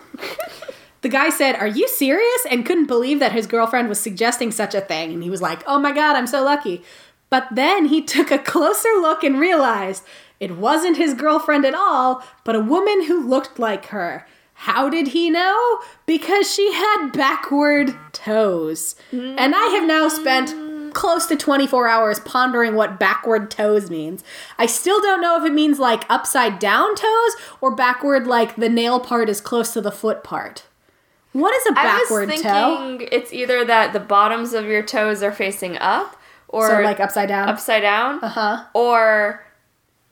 The guy said, are you serious? And couldn't believe that his girlfriend was suggesting such a thing. And he was like, oh my God, I'm so lucky. But then he took a closer look and realized it wasn't his girlfriend at all, but a woman who looked like her. How did he know? Because she had backward toes. Mm. And I have now spent... close to twenty-four hours pondering what backward toes means. I still don't know if it means like upside down toes or backward like the nail part is close to the foot part. What is a backward toe? I was thinking toe? It's either that the bottoms of your toes are facing up or so like upside down. Upside down. Uh-huh. Or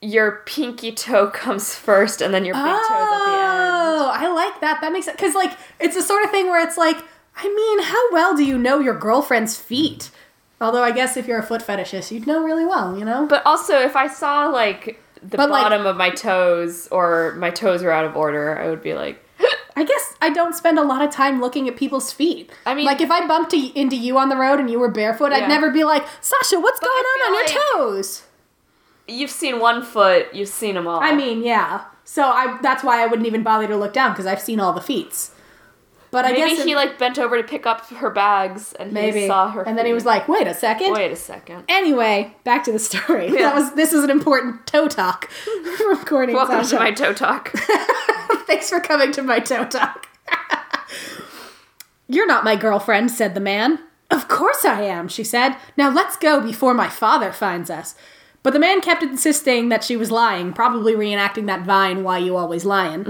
your pinky toe comes first and then your big oh, toes at the end. Oh, I like that. That makes sense cuz like it's the sort of thing where it's like, I mean, how well do you know your girlfriend's feet? Although I guess if you're a foot fetishist, you'd know really well, you know? But also, if I saw, like, the but bottom like, of my toes or my toes are out of order, I would be like... I guess I don't spend a lot of time looking at people's feet. I mean... Like, if I bumped into you on the road and you were barefoot, yeah. I'd never be like, Sasha, what's but going on on like your toes? You've seen one foot, you've seen them all. I mean, yeah. So I, that's why I wouldn't even bother to look down, because I've seen all the feets. But I maybe guess he, it, like, bent over to pick up her bags, and maybe. He saw her feet. And then he was like, wait a second. Wait a second. Anyway, back to the story. Yeah. That was This is an important toe talk. Welcome Sasha. To my toe talk. Thanks for coming to my toe talk. You're not my girlfriend, said the man. Of course I am, she said. Now let's go before my father finds us. But the man kept insisting that she was lying, probably reenacting that vine, why you always lying.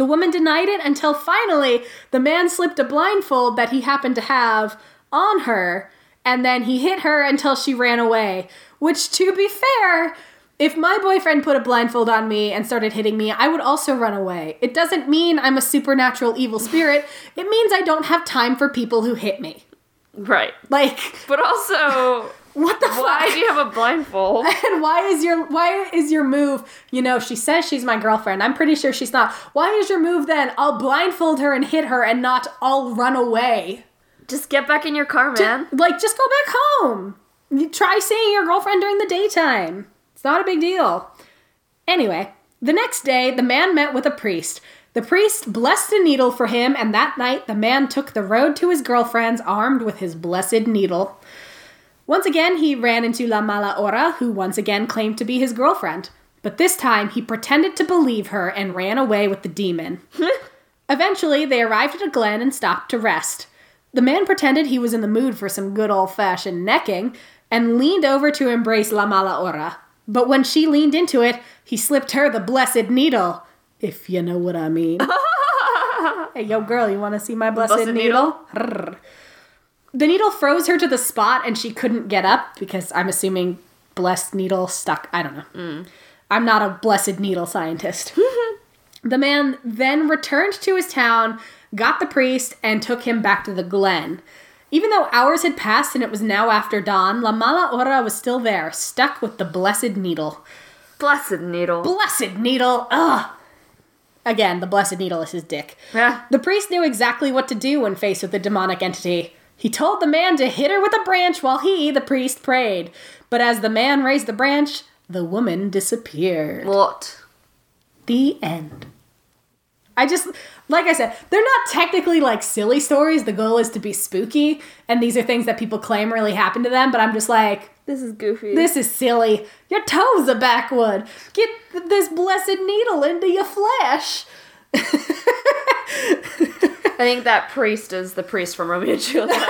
The woman denied it until finally the man slipped a blindfold that he happened to have on her, and then he hit her until she ran away. Which, to be fair, if my boyfriend put a blindfold on me and started hitting me, I would also run away. It doesn't mean I'm a supernatural evil spirit. It means I don't have time for people who hit me. Right. Like... But also... What the fuck? Why do you have a blindfold? And why is your why is your move, you know, she says she's my girlfriend. I'm pretty sure she's not. Why is your move then, I'll blindfold her and hit her and not I'll run away? Just get back in your car, man. Just, like, just go back home. You try seeing your girlfriend during the daytime. It's not a big deal. Anyway, the next day, the man met with a priest. The priest blessed a needle for him, and that night the man took the road to his girlfriend's armed with his blessed needle. Once again, he ran into La Mala Hora, who once again claimed to be his girlfriend. But this time, he pretended to believe her and ran away with the demon. Eventually, they arrived at a glen and stopped to rest. The man pretended he was in the mood for some good old-fashioned necking and leaned over to embrace La Mala Hora. But when she leaned into it, he slipped her the blessed needle. If you know what I mean. Hey, yo, girl, you want to see my blessed, blessed needle? needle? The needle froze her to the spot, and she couldn't get up because I'm assuming blessed needle stuck. I don't know. Mm. I'm not a blessed needle scientist. The man then returned to his town, got the priest, and took him back to the glen. Even though hours had passed and it was now after dawn, La Mala Hora was still there, stuck with the blessed needle. Blessed needle. Blessed needle. Ugh. Again, the blessed needle is his dick. Yeah. The priest knew exactly what to do when faced with the demonic entity. He told the man to hit her with a branch while he, the priest, prayed. But as the man raised the branch, the woman disappeared. What? The end. I just, like I said, they're not technically like silly stories. The goal is to be spooky. And these are things that people claim really happened to them. But I'm just like, this is goofy. This is silly. Your toes are backward. Get th- this blessed needle into your flesh. I think that priest is the priest from Romeo and Juliet.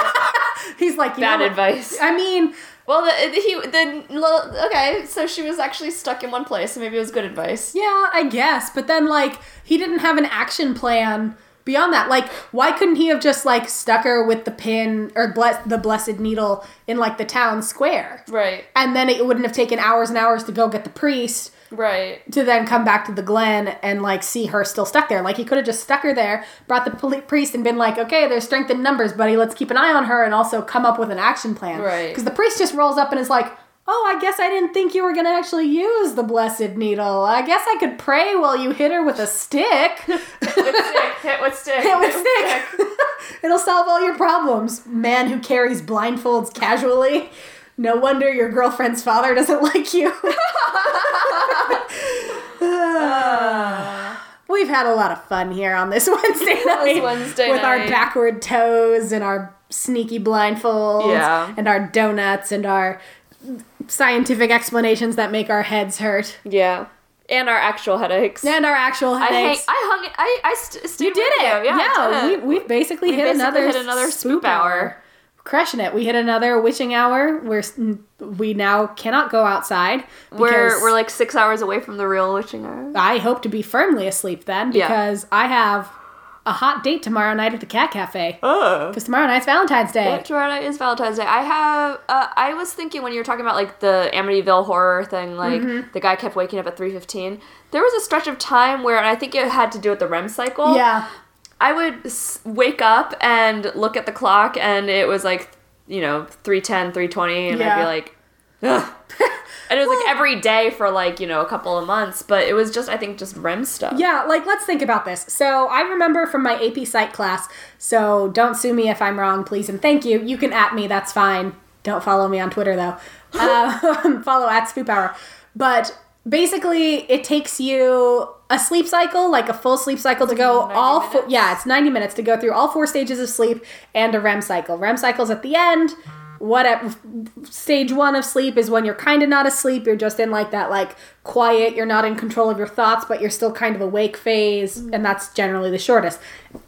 He's like, you bad know, advice. I mean, well, the, he the okay, so she was actually stuck in one place, so maybe it was good advice. Yeah, I guess. But then, like, he didn't have an action plan beyond that. Like, why couldn't he have just like stuck her with the pin or bless, the blessed needle in like the town square? Right. And then it wouldn't have taken hours and hours to go get the priest. Right. To then come back to the glen and, like, see her still stuck there. Like, he could have just stuck her there, brought the poli- priest and been like, okay, there's strength in numbers, buddy. Let's keep an eye on her and also come up with an action plan. Right. Because the priest just rolls up and is like, oh, I guess I didn't think you were going to actually use the blessed needle. I guess I could pray while you hit her with a stick. Hit with stick. Hit with stick. Hit with stick. It'll solve all your problems. Man who carries blindfolds casually. No wonder your girlfriend's father doesn't like you. uh, We've had a lot of fun here on this Wednesday night. This Wednesday with night. Our backward toes and our sneaky blindfolds. Yeah. And our donuts and our scientific explanations that make our heads hurt. Yeah. And our actual headaches. And our actual headaches. I, hang, I hung it. I, I st- stayed You did it. You. Yeah, yeah did we, we've basically we hit basically another, hit another spoop hour. hour. Crushing it. We hit another witching hour where we now cannot go outside. We're, we're like six hours away from the real witching hour. I hope to be firmly asleep then because yeah. I have a hot date tomorrow night at the Cat Cafe. Oh. Because tomorrow night's Valentine's Day. Yeah, tomorrow night is Valentine's Day. I have, uh, I was thinking when you were talking about like the Amityville Horror thing, like mm-hmm. the guy kept waking up at three fifteen. There was a stretch of time where, and I think it had to do with the REM cycle. Yeah. I would wake up and look at the clock, and it was like, you know, three ten, three twenty, and yeah. I'd be like, ugh. And it was well, like every day for like, you know, a couple of months, but it was just, I think, just REM stuff. Yeah, like, let's think about this. So I remember from my A P Psych class, so don't sue me if I'm wrong, please, and thank you. You can at me, that's fine. Don't follow me on Twitter, though. um, follow at Spoop Hour. But basically, it takes you a sleep cycle, like a full sleep cycle, to go all four, yeah, it's ninety minutes to go through all four stages of sleep and a REM cycle. REM cycle's at the end. What at, stage one of sleep is when you're kind of not asleep. You're just in like that, like quiet. You're not in control of your thoughts, but you're still kind of awake phase, and that's generally the shortest.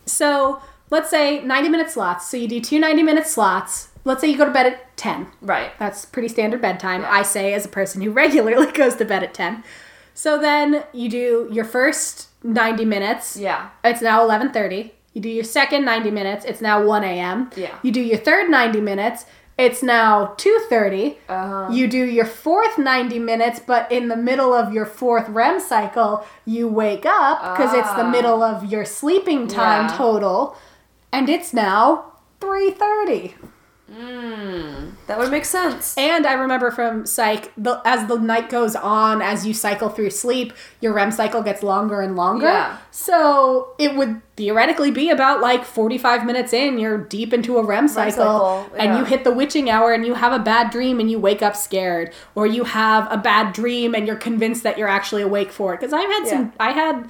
So let's say ninety minute slots. So you do two ninety minute slots. Let's say you go to bed at ten. Right. That's pretty standard bedtime, yeah. I say, as a person who regularly goes to bed at ten. So then you do your first ninety minutes. Yeah. It's now eleven thirty. You do your second ninety minutes. It's now one a.m. Yeah. You do your third ninety minutes. It's now two thirty. Uh-huh. You do your fourth ninety minutes, but in the middle of your fourth REM cycle, you wake up because uh. it's the middle of your sleeping time yeah. total, and it's now three thirty. Mm, that would make sense. And I remember from psych, the, as the night goes on, as you cycle through sleep, your REM cycle gets longer and longer. Yeah. So it would theoretically be about like forty-five minutes in, you're deep into a REM cycle, REM cycle. Yeah. And you hit the witching hour and you have a bad dream and you wake up scared, or you have a bad dream and you're convinced that you're actually awake for it. Because I've had yeah. some, I had...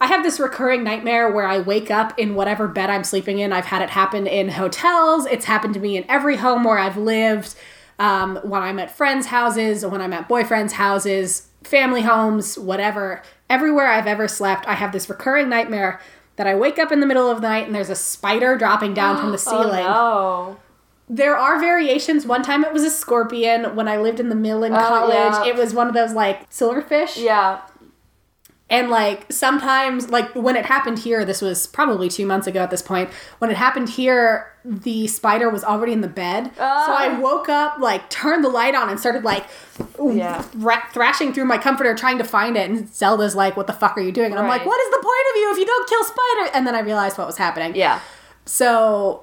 I have this recurring nightmare where I wake up in whatever bed I'm sleeping in. I've had it happen in hotels. It's happened to me in every home where I've lived. Um, when I'm at friends' houses, when I'm at boyfriends' houses, family homes, whatever. Everywhere I've ever slept, I have this recurring nightmare that I wake up in the middle of the night and there's a spider dropping down from the ceiling. Oh, no. There are variations. One time it was a scorpion. When I lived in the mill in oh, college, yeah. It was one of those, like, silverfish. Yeah. And, like, sometimes, like, when it happened here, this was probably two months ago at this point, when it happened here, the spider was already in the bed. Oh. So I woke up, like, turned the light on and started, like, yeah. th- thrashing through my comforter trying to find it. And Zelda's like, what the fuck are you doing? And right. I'm like, what is the point of you if you don't kill spider? And then I realized what was happening. Yeah. So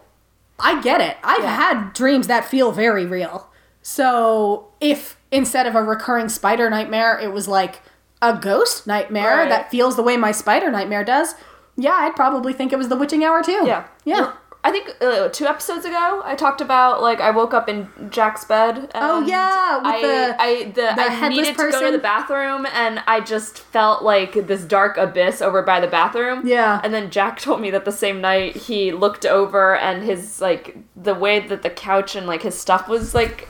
I get it. I've yeah. had dreams that feel very real. So if instead of a recurring spider nightmare, it was, like, a ghost nightmare right. that feels the way my spider nightmare does, yeah, I'd probably think it was the witching hour too. Yeah. Yeah. I think uh, two episodes ago, I talked about, like, I woke up in Jack's bed. And oh, yeah. With I, the, I, the, the I headless needed person. to go to the bathroom, and I just felt, like, this dark abyss over by the bathroom. Yeah. And then Jack told me that the same night he looked over, and his, like, the way that the couch and, like, his stuff was, like,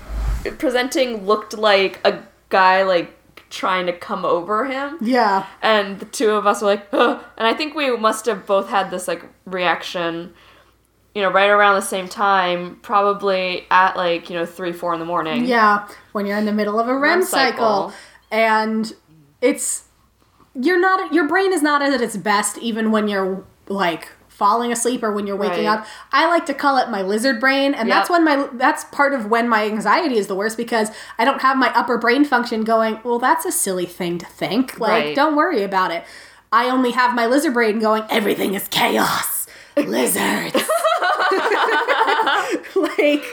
presenting looked like a guy, like, trying to come over him. Yeah. And the two of us were like, oh. And I think we must have both had this, like, reaction, you know, right around the same time, probably at, like, you know, three, four in the morning. Yeah. When you're in the middle of a REM, REM cycle. cycle. And it's, you're not, your brain is not at its best even when you're, like, falling asleep or when you're waking right. up. I like to call it my lizard brain, and yep. that's when my that's part of when my anxiety is the worst, because I don't have my upper brain function going, well, that's a silly thing to think. Like, right. don't worry about it. I only have my lizard brain going, everything is chaos. Lizards. Like,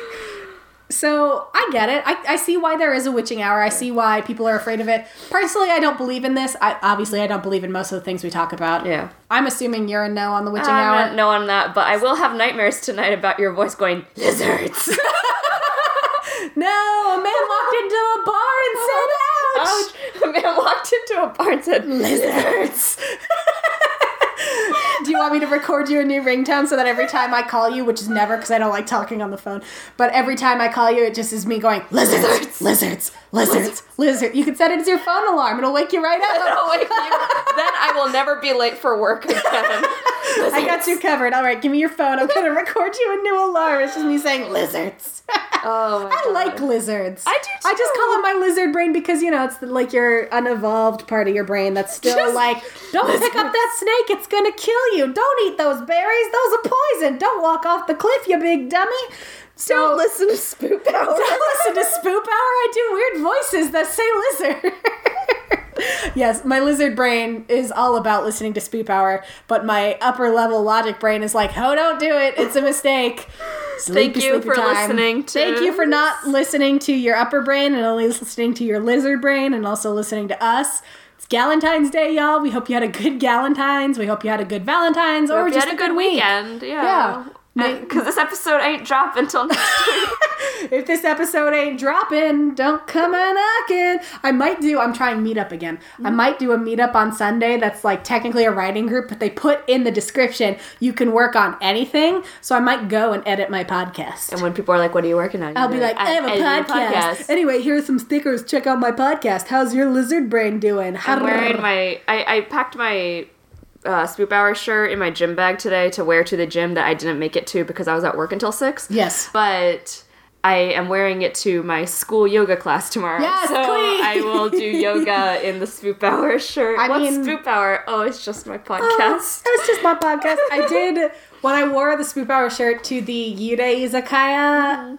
so I get it. I, I see why there is a witching hour. I see why people are afraid of it. Personally, I don't believe in this. I obviously I don't believe in most of the things we talk about. Yeah. I'm assuming you're a no on the witching I'm hour. I'm not no on that, but I will have nightmares tonight about your voice going, lizards. No, a man walked into a bar and said, ouch. ouch. A man walked into a bar and said, lizards. Do you want me to record you a new ringtone so that every time I call you, which is never because I don't like talking on the phone, but every time I call you, it just is me going, lizards, lizards, lizards, lizards. You can set it as your phone alarm. It'll wake you right up. It'll wake you. Then I will never be late for work again. I got you covered. All right, give me your phone. I'm going to record you a new alarm. It's just me saying lizards. Oh, my I God. like lizards. I do too. I just call it my lizard brain because, you know, it's like your unevolved part of your brain that's still just like, don't lizards. pick up that snake. It's going to kill you. Don't eat those berries. Those are poison. Don't walk off the cliff, you big dummy. So, don't listen to Spoop Hour. Don't listen to Spoop Hour. I do weird voices that say lizard. Yes, my lizard brain is all about listening to Spoop Hour, but my upper level logic brain is like, oh, don't do it. It's a mistake. Sleepy, Thank you for time. listening to Thank you for not listening to your upper brain and only listening to your lizard brain and also listening to us. It's Galentine's Day, y'all. We hope you had a good Galentine's. We hope you had a good Valentine's we or just you had a good week. weekend. Yeah. yeah. Because this episode ain't dropping until next week. If this episode ain't dropping, don't come a knocking. I might do, I'm trying meetup again. Mm-hmm. I might do a meetup on Sunday that's like technically a writing group, but they put in the description, you can work on anything. So I might go and edit my podcast. And when people are like, what are you working on? I'll be like, like, I have a podcast. podcast. Anyway, here's some stickers. Check out my podcast. How's your lizard brain doing? I'm wearing my, I, I packed my... Uh, Spoop Hour shirt in my gym bag today to wear to the gym that I didn't make it to because I was at work until six. Yes. But I am wearing it to my school yoga class tomorrow. Yes, so please. I will do yoga in the Spoop Hour shirt. I What's mean, Spoop Hour? Oh, it's just my podcast. Oh, it's just my podcast. I did, when I wore the Spoop Hour shirt to the Yurei Izakaya, mm-hmm.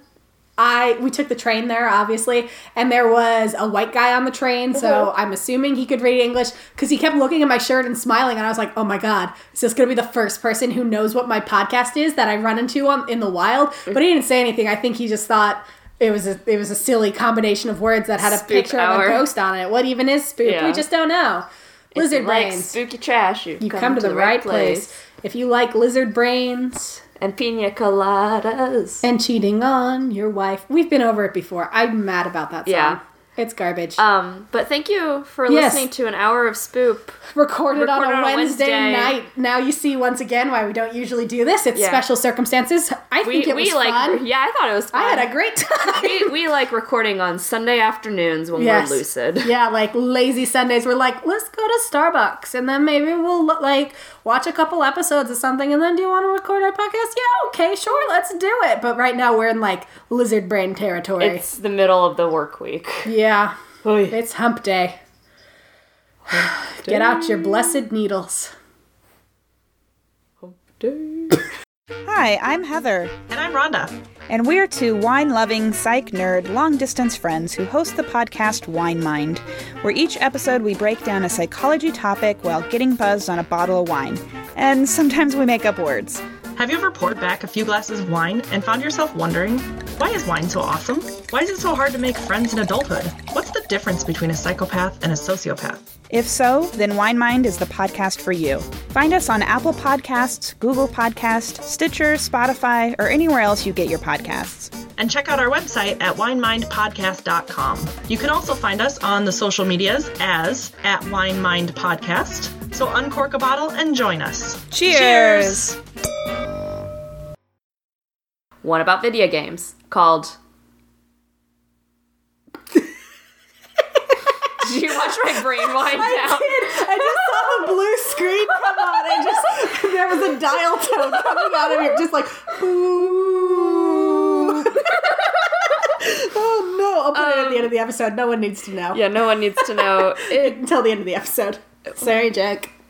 I we took the train there, obviously, and there was a white guy on the train, so mm-hmm. I'm assuming he could read English, because he kept looking at my shirt and smiling, and I was like, oh my god, is this going to be the first person who knows what my podcast is that I run into on, in the wild? But he didn't say anything. I think he just thought it was a, it was a silly combination of words that had a Spoop picture hour. of a ghost on it. What even is spook? Yeah. We just don't know. If lizard you brains. Like spooky trash, you, you come, come to, to the, the right place. place. If you like lizard brains... And pina coladas. And cheating on your wife. We've been over it before. I'm mad about that song. Yeah. It's garbage. Um, but thank you for yes. listening to an hour of Spoop. Recorded, Recorded on a on Wednesday, Wednesday night. Now you see once again why we don't usually do this. It's yeah. special circumstances. I we, think it we was like, fun. Yeah, I thought it was fun. I had a great time. We, we like recording on Sunday afternoons when yes. we're lucid. Yeah, like lazy Sundays. We're like, let's go to Starbucks and then maybe we'll like watch a couple episodes of something and then do you want to record our podcast? Yeah, okay, sure, let's do it. But right now we're in like lizard brain territory. It's the middle of the work week. Yeah. Yeah, Oy. It's hump day. Hump day. Get out your blessed needles. Hump day. Hi, I'm Heather. And I'm Rhonda. And we're two wine-loving, psych-nerd, long-distance friends who host the podcast Wine Mind, where each episode we break down a psychology topic while getting buzzed on a bottle of wine. And sometimes we make up words. Have you ever poured back a few glasses of wine and found yourself wondering, why is wine so awesome? Why is it so hard to make friends in adulthood? What's the difference between a psychopath and a sociopath? If so, then Wine Mind is the podcast for you. Find us on Apple Podcasts, Google Podcasts, Stitcher, Spotify, or anywhere else you get your podcasts. And check out our website at wine mind podcast dot com. You can also find us on the social medias as at Wine Mind Podcast. So uncork a bottle and join us. Cheers! Cheers. One about video games called... Did you watch my brain wind I down? Did. I just saw the blue screen come on. I just... There was a dial tone coming out of it. Just like... Ooh. Oh, no. I'll put um, it at the end of the episode. No one needs to know. Yeah, no one needs to know. It... Until the end of the episode. Sorry, Jack.